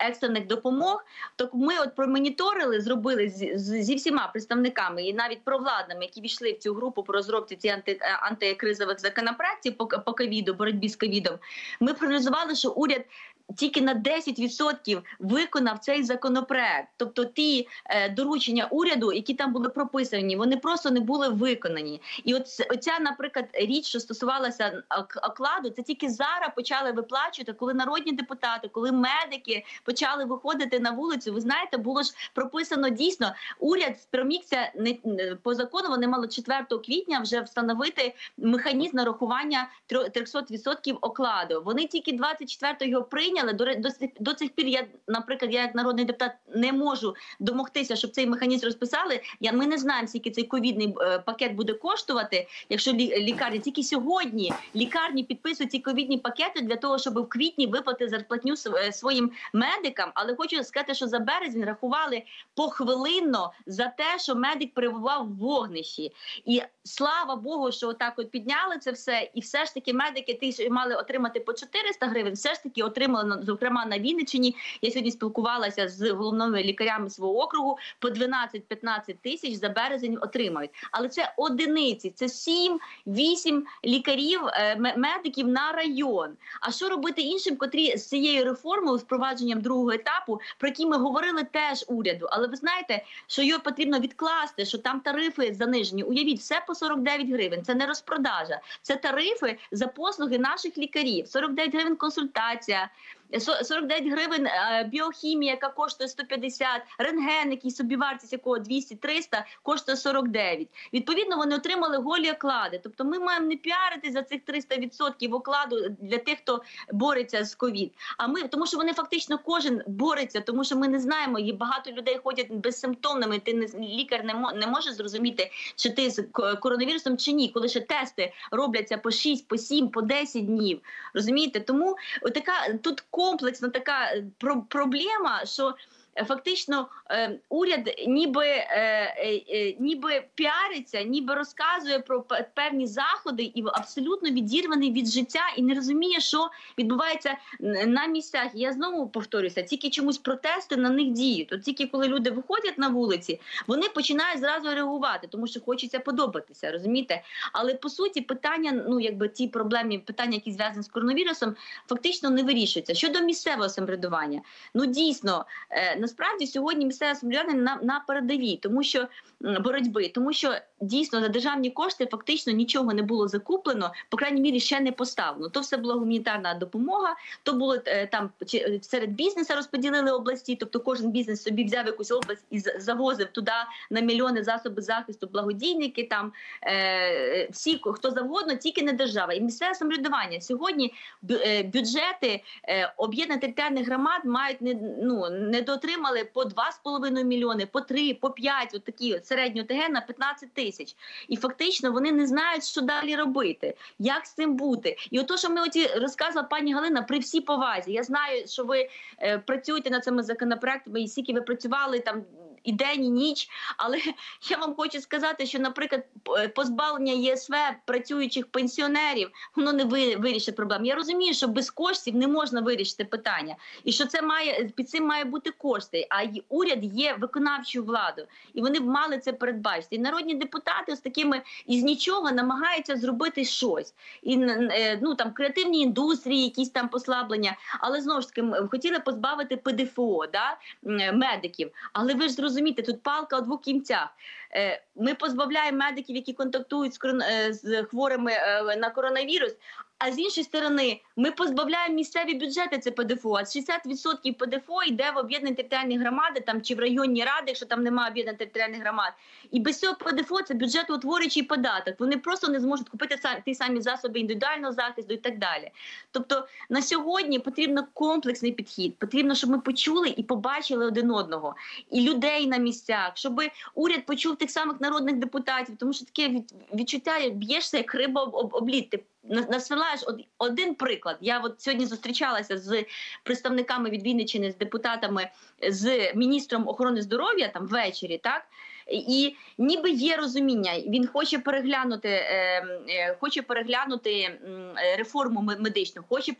екстрених допомог, то ми от промоніторили, зробили з, з, зі всіма представниками і навіть провладними, які війшли в цю групу по розробці цих анти, антикризових законопроектів по, по ковіду, боротьбі з ковідом. Ми проаналізували, що уряд тільки на десять відсотків виконав цей законопроект. Тобто ті е, доручення уряду, які там були прописані, вони просто не були виконані. І от ця, наприклад, річ, що стосувалася окладу, це тільки зараз почали виплачувати, коли народні депутати, коли медики почали виходити на вулицю. Ви знаєте, було ж прописано дійсно, уряд спромігся не, по закону, вони мали четвертого квітня вже встановити механізм нарахування триста відсотків окладу. Вони тільки двадцять четвертого його прийняли. До, до цих пір, я, наприклад, я як народний депутат не можу домогтися, щоб цей механізм розписали. Я, ми не знаємо, скільки цей ковідний е, пакет буде коштувати, якщо лі, лікарні. Тільки сьогодні лікарні підписують ці ковідні пакети для того, щоб в квітні виплати зарплатню е, своїм медикам. Але хочу сказати, що за березень рахували похвилинно за те, що медик перебував в вогнищі. І слава Богу, що отак от підняли це все. І все ж таки медики, ті, що мали отримати по чотириста гривень, все ж таки отримали, зокрема на Вінниччині. Я сьогодні спілкувалася з головними лікарями свого округу, по дванадцять-п'ятнадцять тисяч за березень отримають. Але це одиниці, це сім-вісім лікарів, медиків на район. А що робити іншим, котрі з цією реформою, з впровадженням другого етапу, про які ми говорили теж уряду. Але ви знаєте, що його потрібно відкласти, що там тарифи занижені. Уявіть, все по сорок дев'ять гривень. Це не розпродажа. Це тарифи за послуги наших лікарів. сорок дев'ять гривень консультація, сорок дев'ять гривень біохімія, яка коштує сто п'ятдесят, рентген, який собівартість якого двісті-триста, коштує сорок дев'ять. Відповідно, вони отримали голі оклади. Тобто ми маємо не піарити за цих триста відсотків окладу для тих, хто бореться з ковід. А ми, тому що вони фактично кожен бореться, тому що ми не знаємо, і багато людей ходять безсимптомними, ти не, лікар не, мо, не може зрозуміти, чи ти з коронавірусом чи ні, коли ще тести робляться по шість, по сім, по десять днів. Розумієте? Тому така, тут комплексна така проблема, що фактично уряд ніби, ніби піариться, ніби розказує про певні заходи і абсолютно відірваний від життя і не розуміє, що відбувається на місцях. Я знову повторюся, тільки чомусь протести на них діють. От тільки коли люди виходять на вулиці, вони починають зразу реагувати, тому що хочеться подобатися, розумієте? Але по суті питання, ну якби ті проблемні питання, які зв'язані з коронавірусом, фактично не вирішуються. Щодо місцевого самоврядування, ну дійсно, насправді сьогодні місцеве самоврядування на, на передовій, тому що боротьби, тому що дійсно за державні кошти фактично нічого не було закуплено, по крайній мірі ще не поставлено. То все була гуманітарна допомога, то було там серед бізнесу розподілили області, тобто кожен бізнес собі взяв якусь область і завозив туди на мільйони засоби захисту, благодійники, там е, всі, хто завгодно, тільки не держава. І місцеве самоврядування сьогодні бюджети е, об'єднаних територіальних громад мають не, ну, не до отримали по два з половиною мільйони, по три, по п'ять, от такі середньо ОТГ на п'ятнадцять тисяч. І фактично вони не знають, що далі робити, як з цим бути. І от то, що ми оті розказувала пані Галина, при всій повазі. Я знаю, що ви е, працюєте над цими законопроектами, і скільки ви працювали там, і день, і ніч. Але я вам хочу сказати, що, наприклад, позбавлення ЄСВ працюючих пенсіонерів, воно не вирішить проблем. Я розумію, що без коштів не можна вирішити питання. І що це має, під цим має бути кошти. А уряд є виконавчою владою. І вони б мали це передбачити. І народні депутати з такими із нічого намагаються зробити щось. І, ну, там, креативні індустрії, якісь там послаблення. Але, знову ж таки, хотіли позбавити ПДФО, да, медиків. Але ви ж зрозумієте, тут палка у двох кінцях. Ми позбавляємо медиків, які контактують з хворими на коронавірус, а з іншої сторони, ми позбавляємо місцеві бюджети це ПДФО. шістдесят відсотків ПДФО йде в об'єднані територіальні громади там, чи в районні ради, якщо там немає об'єднаних територіальних громад. І без цього ПДФО це бюджетоутворюючий податок. Вони просто не зможуть купити ті самі засоби індивідуального захисту і так далі. Тобто на сьогодні потрібно комплексний підхід. Потрібно, щоб ми почули і побачили один одного. І людей на місцях, щоб уряд почув тих самих народних депутатів. Тому що таке відчуття, б'єшся як риба об лід. Насилаєш один приклад. Я от сьогодні зустрічалася з представниками від Вінниччини, з депутатами, з міністром охорони здоров'я там ввечері, так? І ніби є розуміння, він хоче переглянути, хоче переглянути реформу медичну, хоче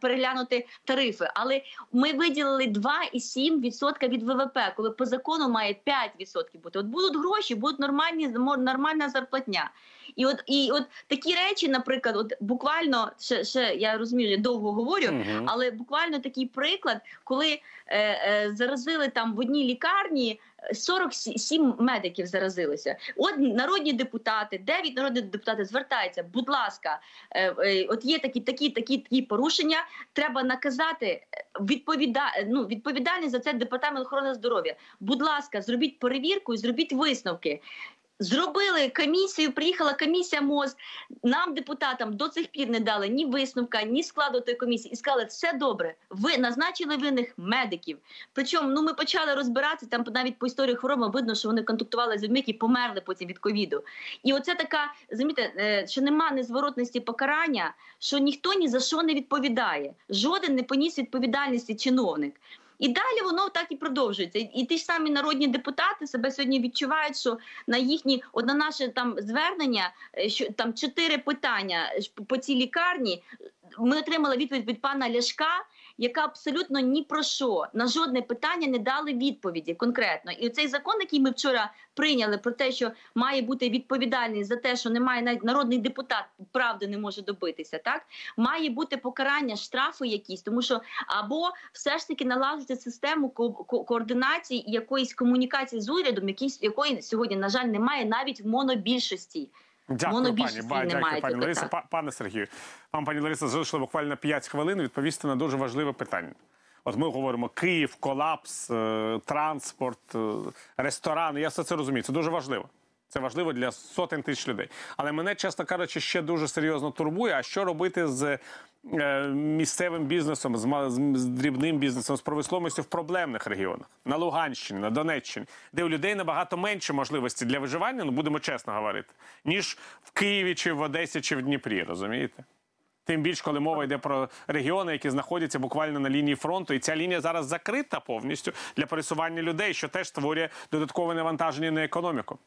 переглянути тарифи. Але ми виділили два цілих сім десятих відсотка від ВВП, коли по закону має п'ять відсотків бути. От будуть гроші, будуть нормальні, нормальна зарплатня. І от, і от такі речі, наприклад, от буквально, ще, ще я розумію, я довго говорю, угу. але буквально такий приклад, коли е, е, заразили там в одній лікарні, сорок сім медиків заразилися. От народні депутати, дев'ять народних депутатів звертаються, будь ласка, от є такі, такі, такі, такі порушення, треба наказати відповіда... ну, відповідальність за це Департамент охорони здоров'я. Будь ласка, зробіть перевірку і зробіть висновки. Зробили комісію, приїхала комісія МОЗ, нам, депутатам, до цих пір не дали ні висновка, ні складу тої комісії. І сказали, все добре, ви назначили винних медиків. Причому, ну, ми почали розбиратися, там навіть по історії хвороби видно, що вони контактували з людьми, які померли потім від ковіду. І оце така, замітьте, що нема незворотності покарання, що ніхто ні за що не відповідає. Жоден не поніс відповідальності чиновник. І далі воно так і продовжується. І ті ж самі народні депутати себе сьогодні відчувають, що на їхні, от на наше там звернення, що там чотири питання по цій лікарні, ми отримали відповідь від пана Ляшка, яка абсолютно ні про що, на жодне питання не дали відповіді конкретно. І цей закон, який ми вчора прийняли, про те, що має бути відповідальність за те, що немає навіть народний депутат, правди не може добитися, так? Має бути покарання, штрафи якісь, тому що або все ж таки налагодити систему ко ко координації і якоїсь комунікації з урядом, якісь, якої сьогодні, на жаль, немає навіть в монобільшості. Дякую, пані. Ба, дякую, пані Ларисо. Пане Сергію, вам, пані Ларисо, залишили буквально п'ять хвилин відповісти на дуже важливе питання. От ми говоримо Київ, колапс, транспорт, ресторани. Я все це розумію. Це дуже важливо. Це важливо для сотень тисяч людей. Але мене, чесно кажучи, ще дуже серйозно турбує, а що робити з місцевим бізнесом, з дрібним бізнесом, з промисловістю в проблемних регіонах. На Луганщині, на Донеччині, де у людей набагато менше можливості для виживання, ну будемо чесно говорити, ніж в Києві, чи в Одесі, чи в Дніпрі, розумієте? Тим більше, коли мова йде про регіони, які знаходяться буквально на лінії фронту. І ця лінія зараз закрита повністю для пересування людей, що теж створює додаткове навантаження на економіку.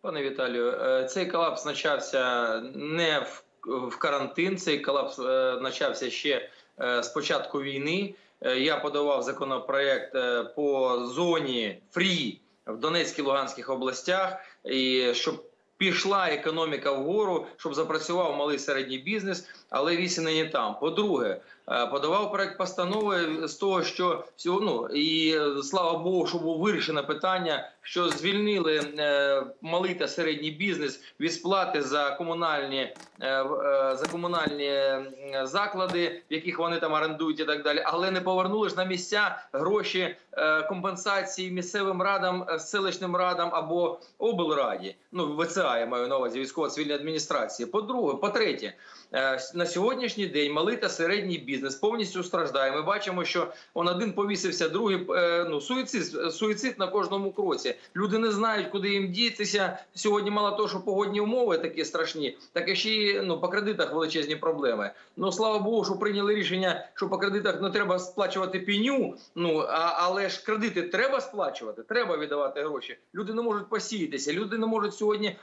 Пане Віталію, цей колапс почався не в В карантин, цей колапс почався ще з початку війни. Я подавав законопроект по зоні фрі в Донецькій, Луганських областях, і щоб пішла економіка вгору, щоб запрацював малий середній бізнес, але вісіни не там. По-друге, подавав проект постанови з того, що всього, ну, і слава Богу, що було вирішено питання, що звільнили е, малий та середній бізнес від сплати за комунальні, е, за комунальні заклади, в яких вони там орендують і так далі, але не повернули ж на місця гроші е, компенсації місцевим радам, селищним радам або облраді. Ну, ВЦА я маю на увазі, військово-цивільної адміністрації. По-друге, по-третє, е, на сьогоднішній день малий та середній бізнес повністю страждає. Ми бачимо, що он один повісився, другий ну, суїцид, суїцид на кожному кроці. Люди не знають, куди їм дітися. Сьогодні мало того, що погодні умови такі страшні, так і ще й ну, по кредитах величезні проблеми. Ну, слава Богу, що прийняли рішення, що по кредитах не треба сплачувати пеню, ну, а, але ж кредити треба сплачувати, треба віддавати гроші. Люди не можуть посіятися, люди не можуть сьогодні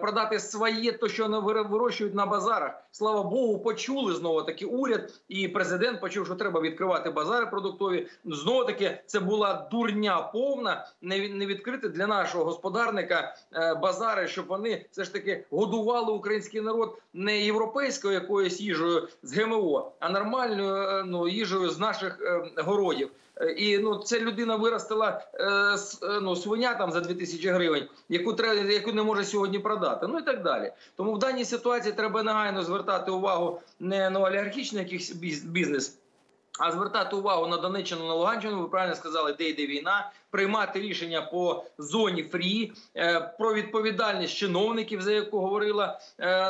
продати своє, то, що вони вирощують на базарах. Слава Богу, почули знову-таки уряд і президент почув, що треба відкривати базари продуктові. Знову-таки це була дурня повна, не відкрити для нашого господарника базари, щоб вони все ж таки годували український народ не європейською якоюсь їжею з ГМО, а нормальною ну, їжею з наших городів. І ну, ця людина виростила е, ну, свиня там за дві тисячі гривень, яку, треба, яку не може сьогодні продати, ну і так далі. Тому в даній ситуації треба негайно звертати увагу не на олігархічний якийсь бізнес, а звертати увагу на Донеччину, на Луганщину, ви правильно сказали, де йде війна, приймати рішення по зоні фрі, про відповідальність чиновників, за яку говорила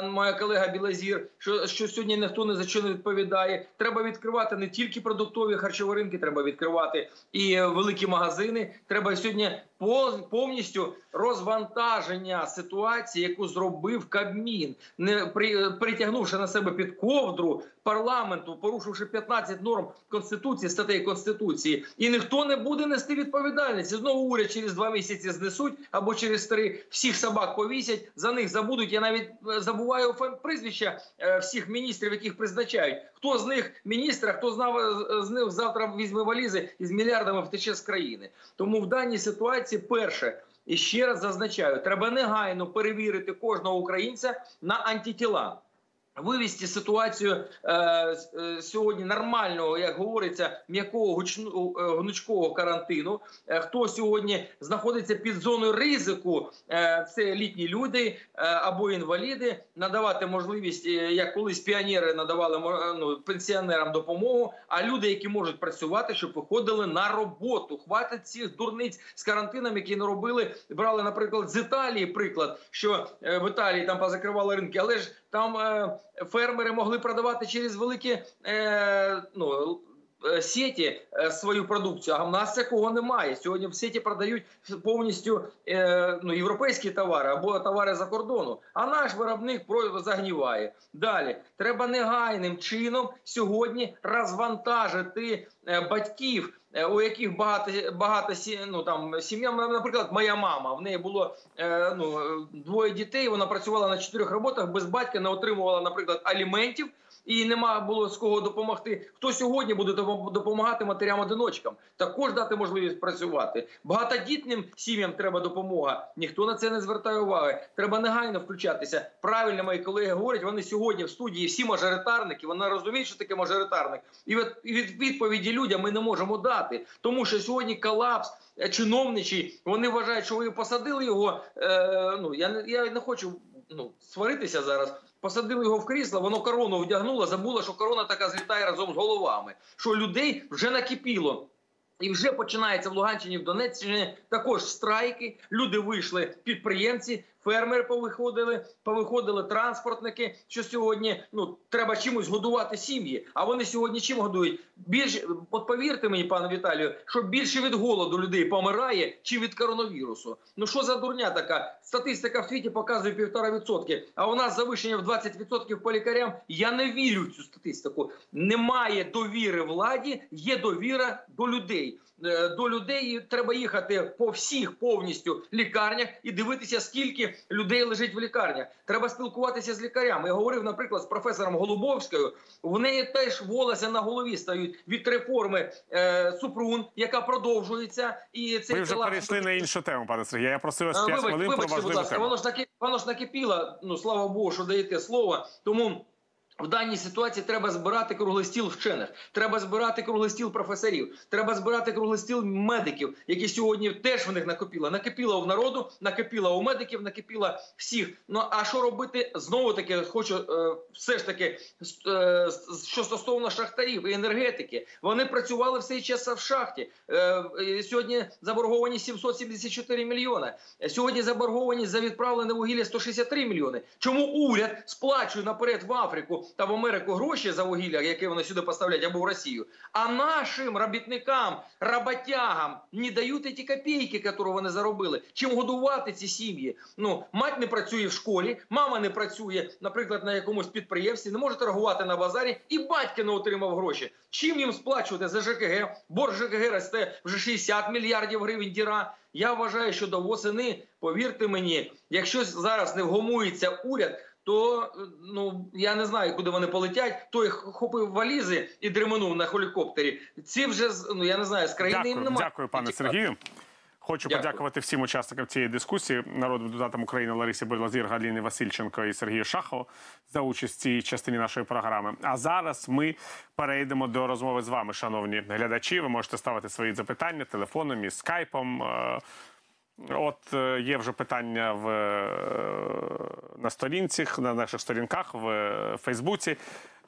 моя колега Білозір, що, що сьогодні ніхто не за що не відповідає. Треба відкривати не тільки продуктові харчові ринки, треба відкривати і великі магазини. Треба сьогодні повністю розвантаження ситуації, яку зробив Кабмін, не при, притягнувши на себе під ковдру парламенту, порушивши п'ятнадцять норм Конституції, статей Конституції. І ніхто не буде нести відповідальність. І знову уряд через два місяці знесуть або через три, всіх собак повісять, за них забудуть. Я навіть забуваю прізвища всіх міністрів, яких призначають. Хто з них міністра, хто з них завтра візьме валізи і з мільярдами втече з країни. Тому в даній ситуації перше, і ще раз зазначаю, треба негайно перевірити кожного українця на антитіла. Вивести ситуацію е, сьогодні нормального, як говориться, м'якого гучну, гнучкого карантину. Е, хто сьогодні знаходиться під зоною ризику, е, це літні люди е, або інваліди, надавати можливість, е, як колись піонери надавали ну, пенсіонерам допомогу, а люди, які можуть працювати, щоб виходили на роботу. Хватить цих дурниць з карантином, які не робили. Брали, наприклад, з Італії приклад, що е, в Італії там позакривали ринки, але ж там... Е, Фермери могли продавати через великі е, ну, сіті е, свою продукцію, а в нас такого немає. Сьогодні в сіті продають повністю е, ну, європейські товари або товари за кордону, а наш виробник загніває. Далі, треба негайним чином сьогодні розвантажити е, батьків, у яких багато, багато ну, там, сім'я, наприклад, моя мама, в неї було е, ну, двоє дітей, вона працювала на чотирьох роботах, без батька, не отримувала, наприклад, аліментів, і нема було з кого допомогти. Хто сьогодні буде допомагати матерям-одиночкам? Також дати можливість працювати. Багатодітним сім'ям треба допомога. Ніхто на це не звертає уваги. Треба негайно включатися. Правильно мої колеги говорять, вони сьогодні в студії всі мажоритарники, вони розуміють, що таке мажоритарник. І від відповіді людям ми не можемо дати. Тому що сьогодні колапс чиновничий, вони вважають, що ви посадили його, е, ну, я, я не хочу ну, сваритися зараз, посадили його в крісло, воно корону вдягнуло, забуло, що корона така злітає разом з головами. Що людей вже накипіло. І вже починається в Луганщині, в Донеччині також страйки. Люди вийшли, підприємці, фермери повиходили, повиходили транспортники, що сьогодні ну, треба чимось годувати сім'ї. А вони сьогодні чим годують? Більше, от повірте мені, пане Віталію, що більше від голоду людей помирає, чим від коронавірусу. Ну що за дурня така? Статистика в світі показує півтора відсотки, а у нас завищення в двадцять відсотків по лікарям. Я не вірю в цю статистику. Немає довіри владі, є довіра до людей. До людей треба їхати по всіх повністю лікарнях і дивитися, скільки людей лежить в лікарнях. Треба спілкуватися з лікарями. Я говорив, наприклад, з професором Голубовською. В неї теж волосся на голові стають від реформи е, Супрун, яка продовжується. І цей Ми вже колапс... перейшли на іншу тему, пане Сергію. Я просив вас п'ять хвилин про важливу тему. Воно ж таки, воно ж накипіло, ну, слава Богу, що даєте слово. Тому... В даній ситуації треба збирати круглий стіл вчених, треба збирати круглий стіл професорів, треба збирати круглий стіл медиків, які сьогодні теж в них накопіло. Накипіло в народу, накипіло у медиків, накипіло всіх. Ну а що робити? Знову-таки хочу е, все ж таки, е, що стосовно шахтарів і енергетики. Вони працювали все час в шахті. Е, е, сьогодні заборговані сімсот сімдесят чотири мільйони. Сьогодні заборговані за відправлене вугілля сто шістдесят три мільйони. Чому уряд сплачує наперед в Африку? та в Америку гроші за вугілля, яке вони сюди поставляють, або в Росію, а нашим робітникам, роботягам не дають ті копійки, які вони заробили. Чим годувати ці сім'ї? Ну, мать не працює в школі, мама не працює, наприклад, на якомусь підприємстві, не може торгувати на базарі, і батько не отримав гроші. Чим їм сплачувати за ЖКГ? Борг ЖКГ росте вже шістдесят мільярдів гривень діра. Я вважаю, що до восени, повірте мені, якщо зараз не вгомується уряд, то, ну, я не знаю, куди вони полетять. Той хопив валізи і дременув на гелікоптері. Ці вже, ну, я не знаю, з країни їм немає. Дякую, пане Сергію. Хочу Дякую. подякувати всім учасникам цієї дискусії, народним депутатам України Ларисі Білозір, Галині Васильченко і Сергію Шахову за участь в цій частині нашої програми. А зараз ми перейдемо до розмови з вами, шановні глядачі. Ви можете ставити свої запитання телефоном і скайпом. От є вже питання в, на сторінці, на наших сторінках в Фейсбуці.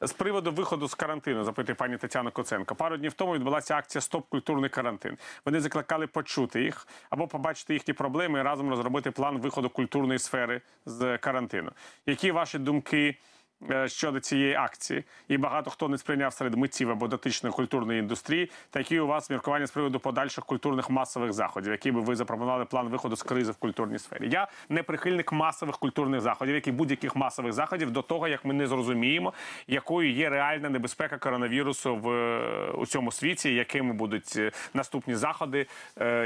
З приводу виходу з карантину, запитує пані Тетяна Коценко. Пару днів тому відбулася акція «Стоп культурний карантин». Вони закликали почути їх або побачити їхні проблеми і разом розробити план виходу культурної сфери з карантину. Які ваші думки щодо цієї акції? І багато хто не сприйняв серед митців або дотичної культурної індустрії. Такі у вас міркування з приводу подальших культурних масових заходів, які би ви запропонували план виходу з кризи в культурній сфері? Я не прихильник масових культурних заходів, як і будь-яких масових заходів, до того, як ми не зрозуміємо, якою є реальна небезпека коронавірусу в усьому світі, якими будуть наступні заходи,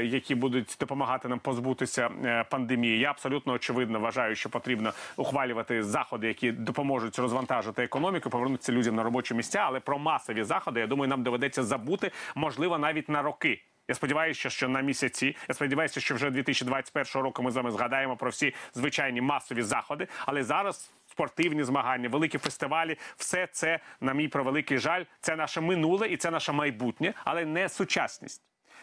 які будуть допомагати нам позбутися пандемії. Я абсолютно очевидно вважаю, що потрібно ухвалювати заходи, які допоможуть розвантажити економіку, повернутися людям на робочі місця, але про масові заходи, я думаю, нам доведеться забути, можливо, навіть на роки. Я сподіваюся, що на місяці, я сподіваюся, що вже дві тисячі двадцять першого року ми з вами згадаємо про всі звичайні масові заходи, але зараз спортивні змагання, великі фестивалі, все це, на мій превеликий жаль, це наше минуле і це наше майбутнє, але не сучасність.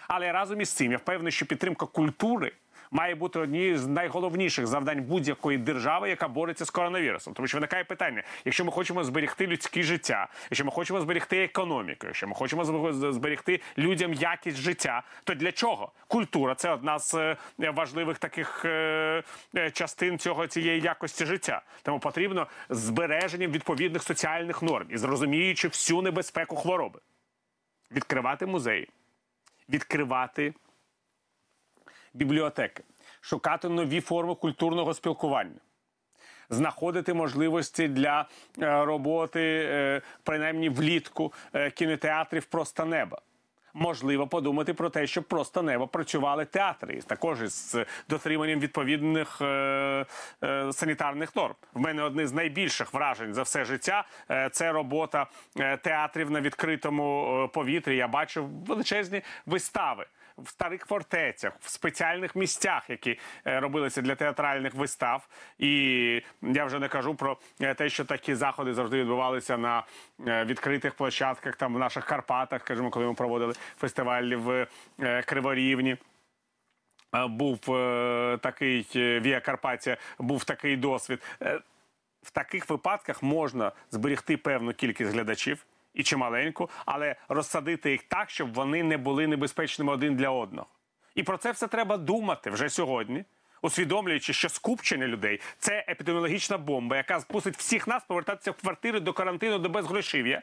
Але разом із цим, я впевнений, що підтримка культури має бути однією з найголовніших завдань будь-якої держави, яка бореться з коронавірусом. Тому що виникає питання, якщо ми хочемо зберегти людське життя, якщо ми хочемо зберегти економіку, якщо ми хочемо зберегти людям якість життя, то для чого? Культура – це одна з важливих таких частин цього, цієї якості життя. Тому потрібно збереження відповідних соціальних норм і зрозуміючи всю небезпеку хвороби. Відкривати музеї, відкривати бібліотеки, шукати нові форми культурного спілкування, знаходити можливості для роботи, принаймні влітку, кінотеатрів «Просто неба». Можливо подумати про те, щоб «Просто неба» працювали театри, також з дотриманням відповідних е, е, санітарних норм. В мене одне з найбільших вражень за все життя е, – це робота театрів на відкритому повітрі. Я бачив величезні вистави в старих фортецях, в спеціальних місцях, які робилися для театральних вистав. І я вже не кажу про те, що такі заходи завжди відбувалися на відкритих площадках, там в наших Карпатах, скажімо, коли ми проводили фестивалі в Криворівні. Був такий, Віа Карпатія, був такий досвід. В таких випадках можна зберегти певну кількість глядачів, і чималеньку, але розсадити їх так, щоб вони не були небезпечними один для одного. І про це все треба думати вже сьогодні, усвідомлюючи, що скупчення людей – це епідеміологічна бомба, яка змусить всіх нас повертатися в квартири до карантину, до безгрошів'я.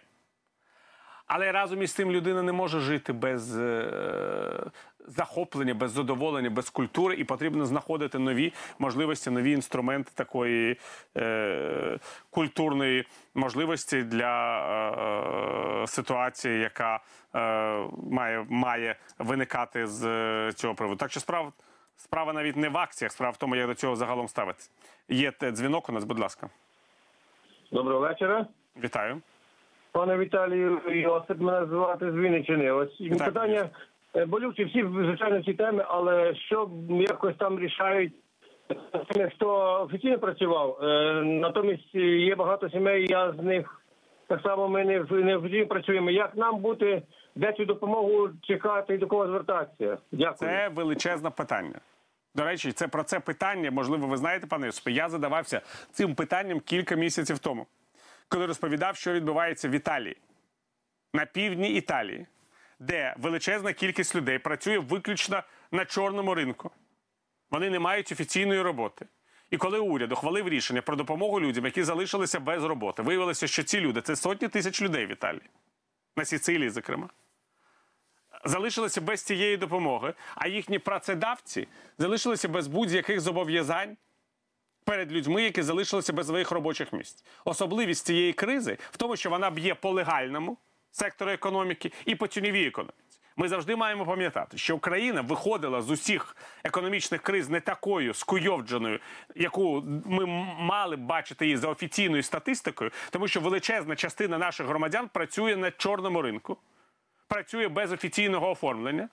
Але разом із тим людина не може жити без е, захоплення, без задоволення, без культури, і потрібно знаходити нові можливості, нові інструменти такої е, культурної можливості для е, ситуації, яка е, має, має виникати з цього приводу. Так що справ, справа навіть не в акціях, справа в тому, як до цього загалом ставитися. Є дзвінок у нас, будь ласка. Доброго вечора. Вітаю. Пане Віталію, Йосип мене звати з Вінниччини. Ось так, питання болючі всі, звичайно, ці теми, але що якось там рішають тими, хто офіційно працював. Натомість є багато сімей, я з них так само ми не офіційно працюємо. Як нам бути, де цю допомогу чекати і до кого звертатися? Дякую. Це величезне питання. До речі, це про це питання, можливо, ви знаєте, пане Йосипе, я задавався цим питанням кілька місяців тому, коли розповідав, що відбувається в Італії, на півдні Італії, де величезна кількість людей працює виключно на чорному ринку. Вони не мають офіційної роботи. І коли уряд ухвалив рішення про допомогу людям, які залишилися без роботи, виявилося, що ці люди – це сотні тисяч людей в Італії, на Сіцилії, зокрема, залишилися без цієї допомоги, а їхні працедавці залишилися без будь-яких зобов'язань перед людьми, які залишилися без своїх робочих місць. Особливість цієї кризи в тому, що вона б'є по легальному сектору економіки і по тіньовій економіці. Ми завжди маємо пам'ятати, що Україна виходила з усіх економічних криз не такою скуйовдженою, яку ми мали б бачити її за офіційною статистикою, тому що величезна частина наших громадян працює на чорному ринку, працює без офіційного оформлення.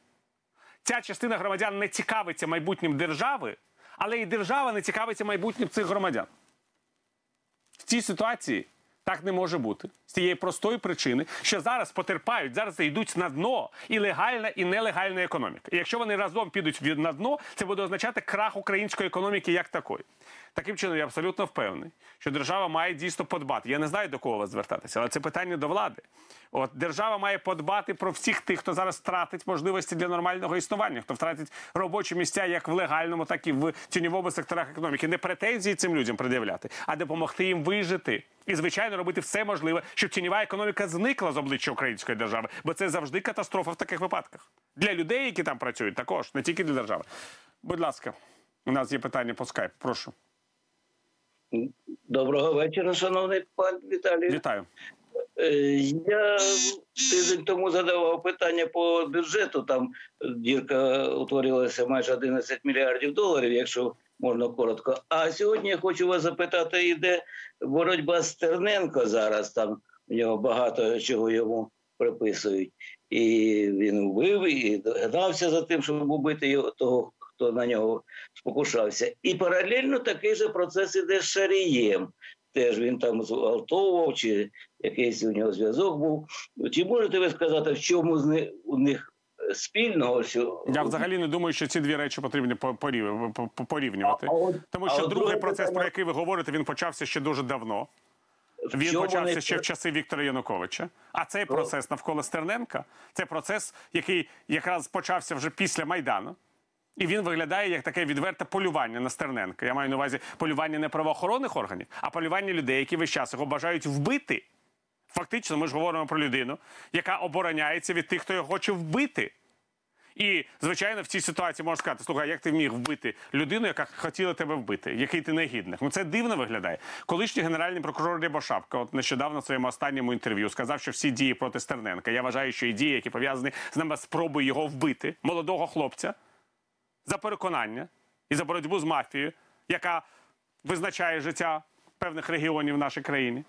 Ця частина громадян не цікавиться майбутнім держави, але і держава не цікавиться майбутнім цих громадян. В цій ситуації так не може бути. З тієї простої причини, що зараз потерпають, зараз йдуть на дно і легальна, і нелегальна економіка. І якщо вони разом підуть на дно, це буде означати крах української економіки як такої. Таким чином, я абсолютно впевнений, що держава має дійсно подбати. Я не знаю, до кого вас звертатися, але це питання до влади. От, держава має подбати про всіх тих, хто зараз втратить можливості для нормального існування, хто втратить робочі місця як в легальному, так і в тіньовому секторах економіки. Не претензії цим людям пред'являти, а допомогти їм вижити. І, звичайно, робити все можливе, щоб тіньова економіка зникла з обличчя української держави. Бо це завжди катастрофа в таких випадках. Для людей, які там працюють, також, не тільки для держави. Будь ласка, у нас є питання по скайпу. Прошу. Доброго вечора, шановний пан Віталій. Вітаю. Я тиждень тому задавав питання по бюджету. Там дірка утворилася майже одинадцять мільярдів доларів, якщо можна коротко. А сьогодні я хочу вас запитати, іде боротьба з Стерненко зараз, там у нього багато чого йому приписують. І він вбив, і догадався за тим, щоб убити його, того, хто на нього спокушався. І паралельно такий же процес іде з Шарієм. Теж він там зґвалтовував, чи якийсь у нього зв'язок був. Чи можете ви сказати, в чому з них, у них спільного? Що... Я взагалі не думаю, що ці дві речі потрібно порівнювати. А, а Тому що а другий процес, питання... про який ви говорите, він почався ще дуже давно. Він почався вони... ще в часи Віктора Януковича. А цей О. процес навколо Стерненка, це процес, який якраз почався вже після Майдану. І він виглядає як таке відверте полювання на Стерненка. Я маю на увазі полювання не правоохоронних органів, а полювання людей, які весь час його бажають вбити. Фактично, ми ж говоримо про людину, яка обороняється від тих, хто його хоче вбити. І, звичайно, в цій ситуації можна сказати, слухай, як ти міг вбити людину, яка хотіла тебе вбити, який ти негідник. Ну, це дивно виглядає. Колишній генеральний прокурор Рябошапка от нещодавно в своєму останньому інтерв'ю сказав, що всі дії проти Стерненка. Я вважаю, що і дії, які пов'язані з нами спробою його вбити, молодого хлопця, за переконання і за боротьбу з мафією, яка визначає життя певних регіонів в нашій країні.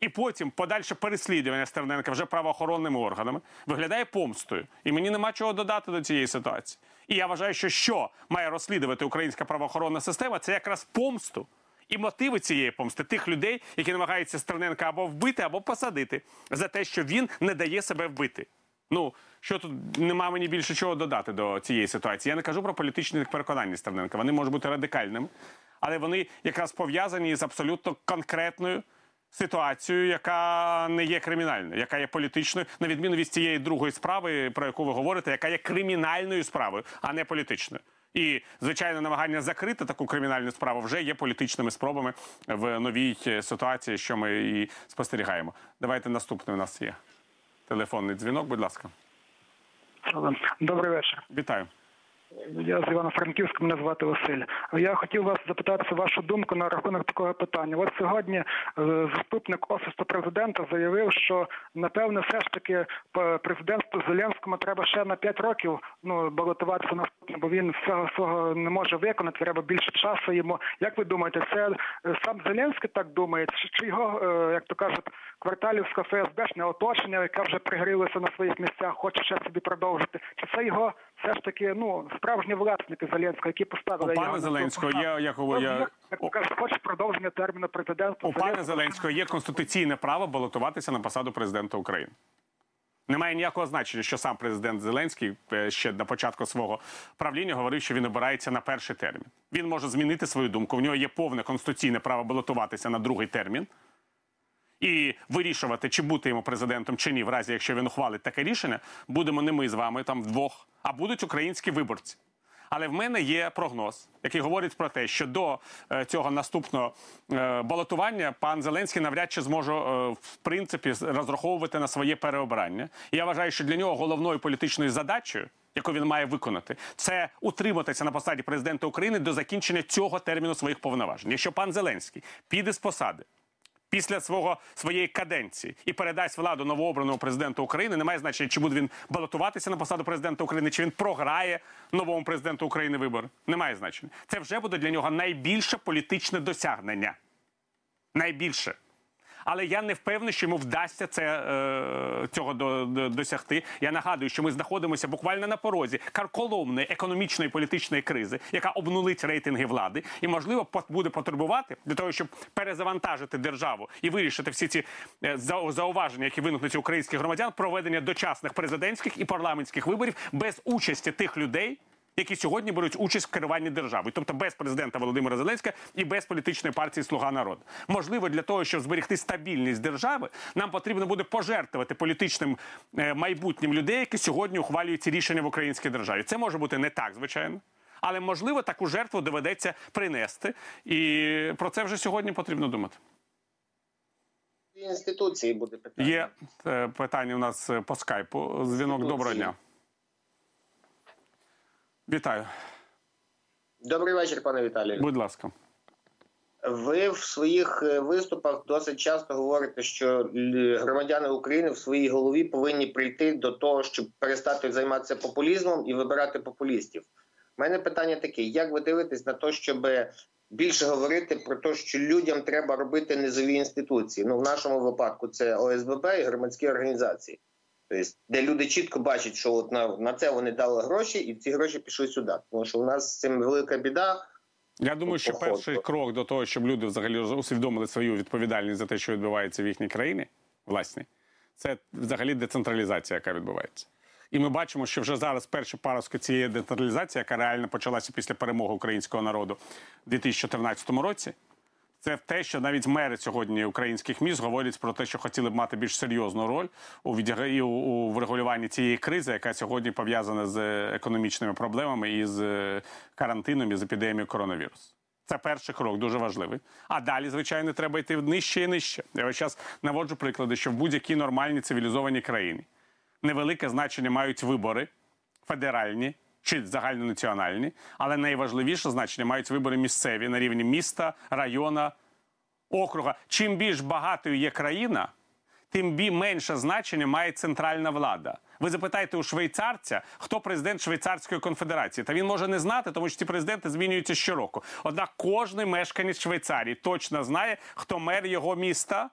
І потім подальше переслідування Стерненка вже правоохоронними органами виглядає помстою. І мені нема чого додати до цієї ситуації. І я вважаю, що що має розслідувати українська правоохоронна система, це якраз помсту і мотиви цієї помсти тих людей, які намагаються Стерненка або вбити, або посадити за те, що він не дає себе вбити. Ну, що тут, нема мені більше чого додати до цієї ситуації. Я не кажу про політичні переконання Стерненка. Вони можуть бути радикальними, але вони якраз пов'язані з абсолютно конкретною ситуацією, яка не є кримінальною, яка є політичною, на відміну від цієї другої справи, про яку ви говорите, яка є кримінальною справою, а не політичною. І, звичайно, намагання закрити таку кримінальну справу вже є політичними спробами в новій ситуації, що ми і спостерігаємо. Давайте наступний у нас є. Телефонний дзвінок, будь ласка. Добрий вечір. Вітаю. Я з Івано-Франківська, мене звати Василь. Я хотів вас запитати вашу думку на рахунок такого питання. От сьогодні заступник Офісу президента заявив, що, напевно, все ж таки президентству Зеленському треба ще на п'ять років ну, балотуватися наступно, бо він всього свого не може виконати, треба більше часу йому. Як ви думаєте, це сам Зеленський так думає? Чи його, як то кажуть, кварталівська ФСБшне оточення, яке вже пригрілося на своїх місцях, хоче ще собі продовжити? Чи це його все ж таки, ну, справжні власники Зеленського, які поставили... У пане Зеленського є, як я... Хоче продовження терміну президента... У пане Зеленського є конституційне право балотуватися на посаду президента України. Немає ніякого значення, що сам президент Зеленський ще на початку свого правління говорив, що він обирається на перший термін. Він може змінити свою думку. У нього є повне конституційне право балотуватися на другий термін і вирішувати, чи бути йому президентом, чи ні, в разі, якщо він ухвалить таке рішення, будемо не ми з вами, там, вдвох, а будуть українські виборці. Але в мене є прогноз, який говорить про те, що до цього наступного балотування пан Зеленський навряд чи зможе, в принципі, розраховувати на своє переобрання. І я вважаю, що для нього головною політичною задачею, яку він має виконати, це утриматися на посаді президента України до закінчення цього терміну своїх повноважень. Якщо пан Зеленський піде з посади після свого, своєї каденції і передасть владу новообраному президенту України, немає значення, чи буде він балотуватися на посаду президента України, чи він програє новому президенту України вибори. Немає значення. Це вже буде для нього найбільше політичне досягнення. Найбільше. Але я не впевнений, що йому вдасться це, цього досягти. Я нагадую, що ми знаходимося буквально на порозі карколомної економічної і політичної кризи, яка обнулить рейтинги влади і, можливо, буде потребувати для того, щоб перезавантажити державу і вирішити всі ці зауваження, які виникнуть у українських громадян, проведення дочасних президентських і парламентських виборів без участі тих людей, які сьогодні беруть участь в керуванні державою. Тобто без президента Володимира Зеленського і без політичної партії «Слуга народу». Можливо, для того, щоб зберегти стабільність держави, нам потрібно буде пожертвувати політичним майбутнім людей, які сьогодні ухвалюють ці рішення в українській державі. Це може бути не так, звичайно. Але, можливо, таку жертву доведеться принести. І про це вже сьогодні потрібно думати. Інституції буде питання. Є питання у нас по скайпу. Дзвінок. Доброго дня. Вітаю. Добрий вечір, пане Віталію. Будь ласка. Ви в своїх виступах досить часто говорите, що громадяни України в своїй голові повинні прийти до того, щоб перестати займатися популізмом і вибирати популістів. У мене питання таке. Як ви дивитесь на те, щоб більше говорити про те, що людям треба робити низові інституції? Ну, в нашому випадку це О С Б Б і громадські організації. Тобто, де люди чітко бачать, що от на, на це вони дали гроші, і ці гроші пішли сюди. Тому що у нас з цим велика біда. Я думаю, що перший крок до того, щоб люди взагалі усвідомили свою відповідальність за те, що відбувається в їхній країні, власне, це взагалі децентралізація, яка відбувається. І ми бачимо, що вже зараз перша паростки цієї децентралізації, яка реально почалася після перемоги українського народу в дві тисячі чотирнадцятому році, це те, що навіть мери сьогодні українських міст говорять про те, що хотіли б мати більш серйозну роль у врегулюванні цієї кризи, яка сьогодні пов'язана з економічними проблемами і з карантином, і з епідемією коронавірусу. Це перший крок, дуже важливий. А далі, звичайно, треба йти нижче і нижче. Я ось зараз наводжу приклади, що в будь-якій нормальній цивілізованій країні невелике значення мають вибори федеральні, чи загальнонаціональні, але найважливіше значення мають вибори місцеві на рівні міста, района, округа. Чим більш багатою є країна, тим більше менше значення має центральна влада. Ви запитайте у швейцарця, хто президент Швейцарської конфедерації. Та він може не знати, тому що ці президенти змінюються щороку. Однак кожен мешканець Швейцарії точно знає, хто мер його міста,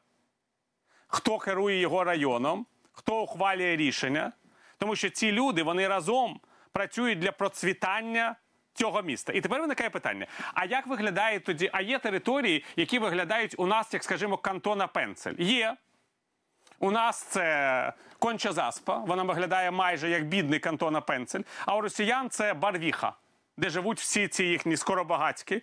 хто керує його районом, хто ухвалює рішення. Тому що ці люди, вони разом працюють для процвітання цього міста. І тепер виникає питання, а як виглядає тоді, а є території, які виглядають у нас, як, скажімо, кантона Пенцель? Є. У нас це Конча Заспа, вона виглядає майже як бідний кантона Пенцель, а у росіян це Барвіха, де живуть всі ці їхні скоробагацькі,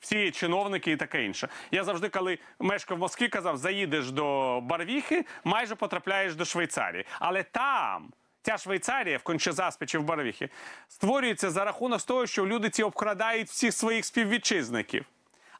всі чиновники і таке інше. Я завжди, коли мешкав в Москві, казав, заїдеш до Барвіхи, майже потрапляєш до Швейцарії. Але там ця Швейцарія, в Кончезаспі чи в Барвіхі, створюється за рахунок того, що люди ці обкрадають всіх своїх співвітчизників.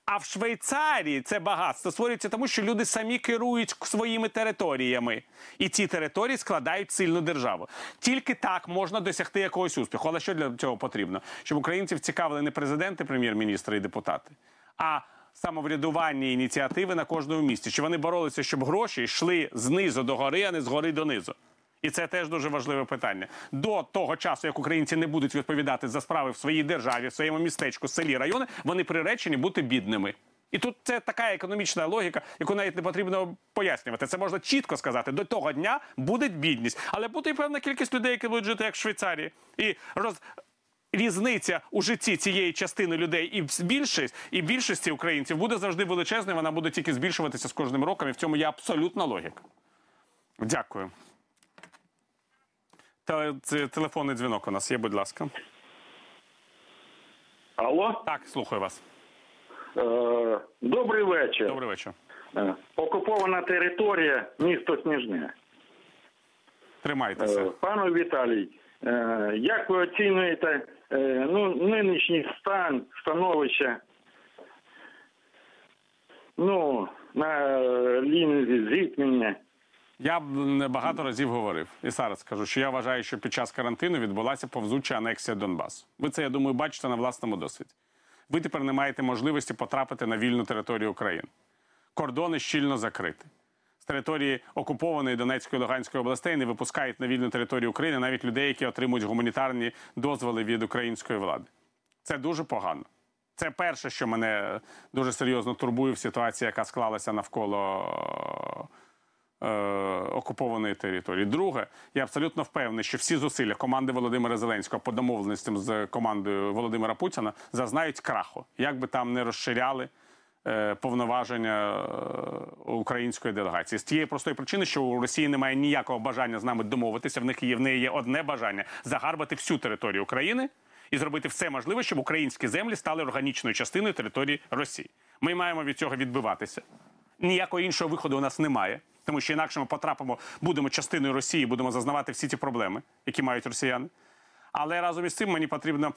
А в Швейцарії це багатство створюється тому, що люди самі керують своїми територіями. І ці території складають сильну державу. Тільки так можна досягти якогось успіху. Але що для цього потрібно? Щоб українців цікавили не президенти, прем'єр-міністри і депутати, а самоврядування ініціативи на кожному місці. Щоб вони боролися, щоб гроші йшли знизу до гори, а не згори до низу. І це теж дуже важливе питання. До того часу, як українці не будуть відповідати за справи в своїй державі, в своєму містечку, селі, районі, вони приречені бути бідними. І тут це така економічна логіка, яку навіть не потрібно пояснювати. Це можна чітко сказати. До того дня буде бідність. Але буде і певна кількість людей, які будуть жити як в Швейцарії. І роз... різниця у житті цієї частини людей і більшість, і більшості українців буде завжди величезною. Вона буде тільки збільшуватися з кожним роком. І в цьому є абсолютна логіка. Дякую. Телефонний дзвінок у нас є, будь ласка. Алло? Так, слухаю вас. Е, добрий вечір. Добрий вечір. Е, окупована територія, місто Сніжне. Тримайтеся. Е, пане Віталій, Як ви оцінюєте ну, нинішній стан, становище ну, на лінії зіткнення? Я багато разів говорив, і зараз скажу, що я вважаю, що під час карантину відбулася повзуча анексія Донбасу. Ви це, я думаю, бачите на власному досвіді. Ви тепер не маєте можливості потрапити на вільну територію України. Кордони щільно закриті. З території окупованої Донецької і Луганської областей не випускають на вільну територію України навіть людей, які отримують гуманітарні дозволи від української влади. Це дуже погано. Це перше, що мене дуже серйозно турбує в ситуації, яка склалася навколо окупованої території. Друге, я абсолютно впевнений, що всі зусилля команди Володимира Зеленського по домовленостям з командою Володимира Путіна зазнають краху, як би там не розширяли повноваження української делегації. З тієї простої причини, що у Росії немає ніякого бажання з нами домовитися, в них є, в неї є одне бажання – загарбати всю територію України і зробити все можливе, щоб українські землі стали органічною частиною території Росії. Ми маємо від цього відбиватися. Ніякого іншого виходу у нас немає. Тому що інакше ми потрапимо, будемо частиною Росії, будемо зазнавати всі ті проблеми, які мають росіяни. Але разом із цим мені потрібно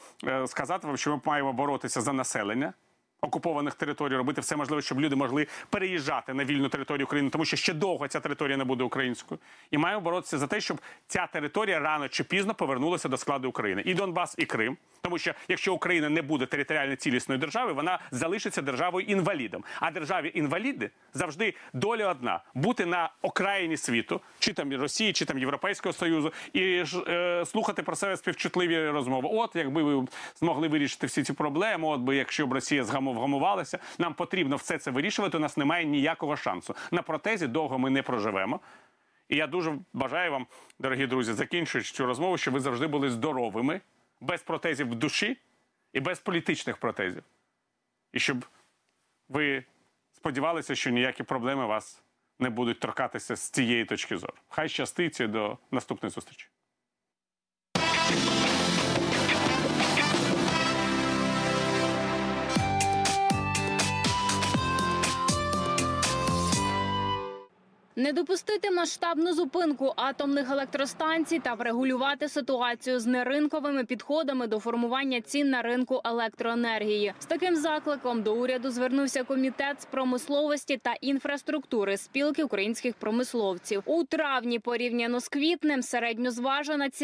сказати вам, що ми маємо боротися за населення окупованих територій, робити все можливе, щоб люди могли переїжджати на вільну територію України, тому що ще довго ця територія не буде українською. І маємо боротися за те, щоб ця територія рано чи пізно повернулася до складу України. І Донбас, і Крим. Тому що якщо Україна не буде територіально цілісною державою, вона залишиться державою-інвалідом. А державі-інваліди завжди доля одна – бути на окраїні світу, чи там Росії, чи там Європейського Союзу, і е, слухати про себе співчутливі розмови. От, якби ви змогли вирішити всі ці проблеми, от би, якщо б Росія вгамувалася, нам потрібно все це вирішувати, у нас немає ніякого шансу. На протезі довго ми не проживемо. І я дуже бажаю вам, дорогі друзі, закінчуючи цю розмову, щоб ви завжди були здоровими, без протезів в душі і без політичних протезів. І щоб ви сподівалися, що ніякі проблеми вас не будуть торкатися з цієї точки зору. Хай щастить і до наступної зустрічі. Не допустити масштабну зупинку атомних електростанцій та врегулювати ситуацію з неринковими підходами до формування цін на ринку електроенергії. З таким закликом до уряду звернувся Комітет з промисловості та інфраструктури Спілки українських промисловців. У травні порівняно з квітнем середньозважена ціна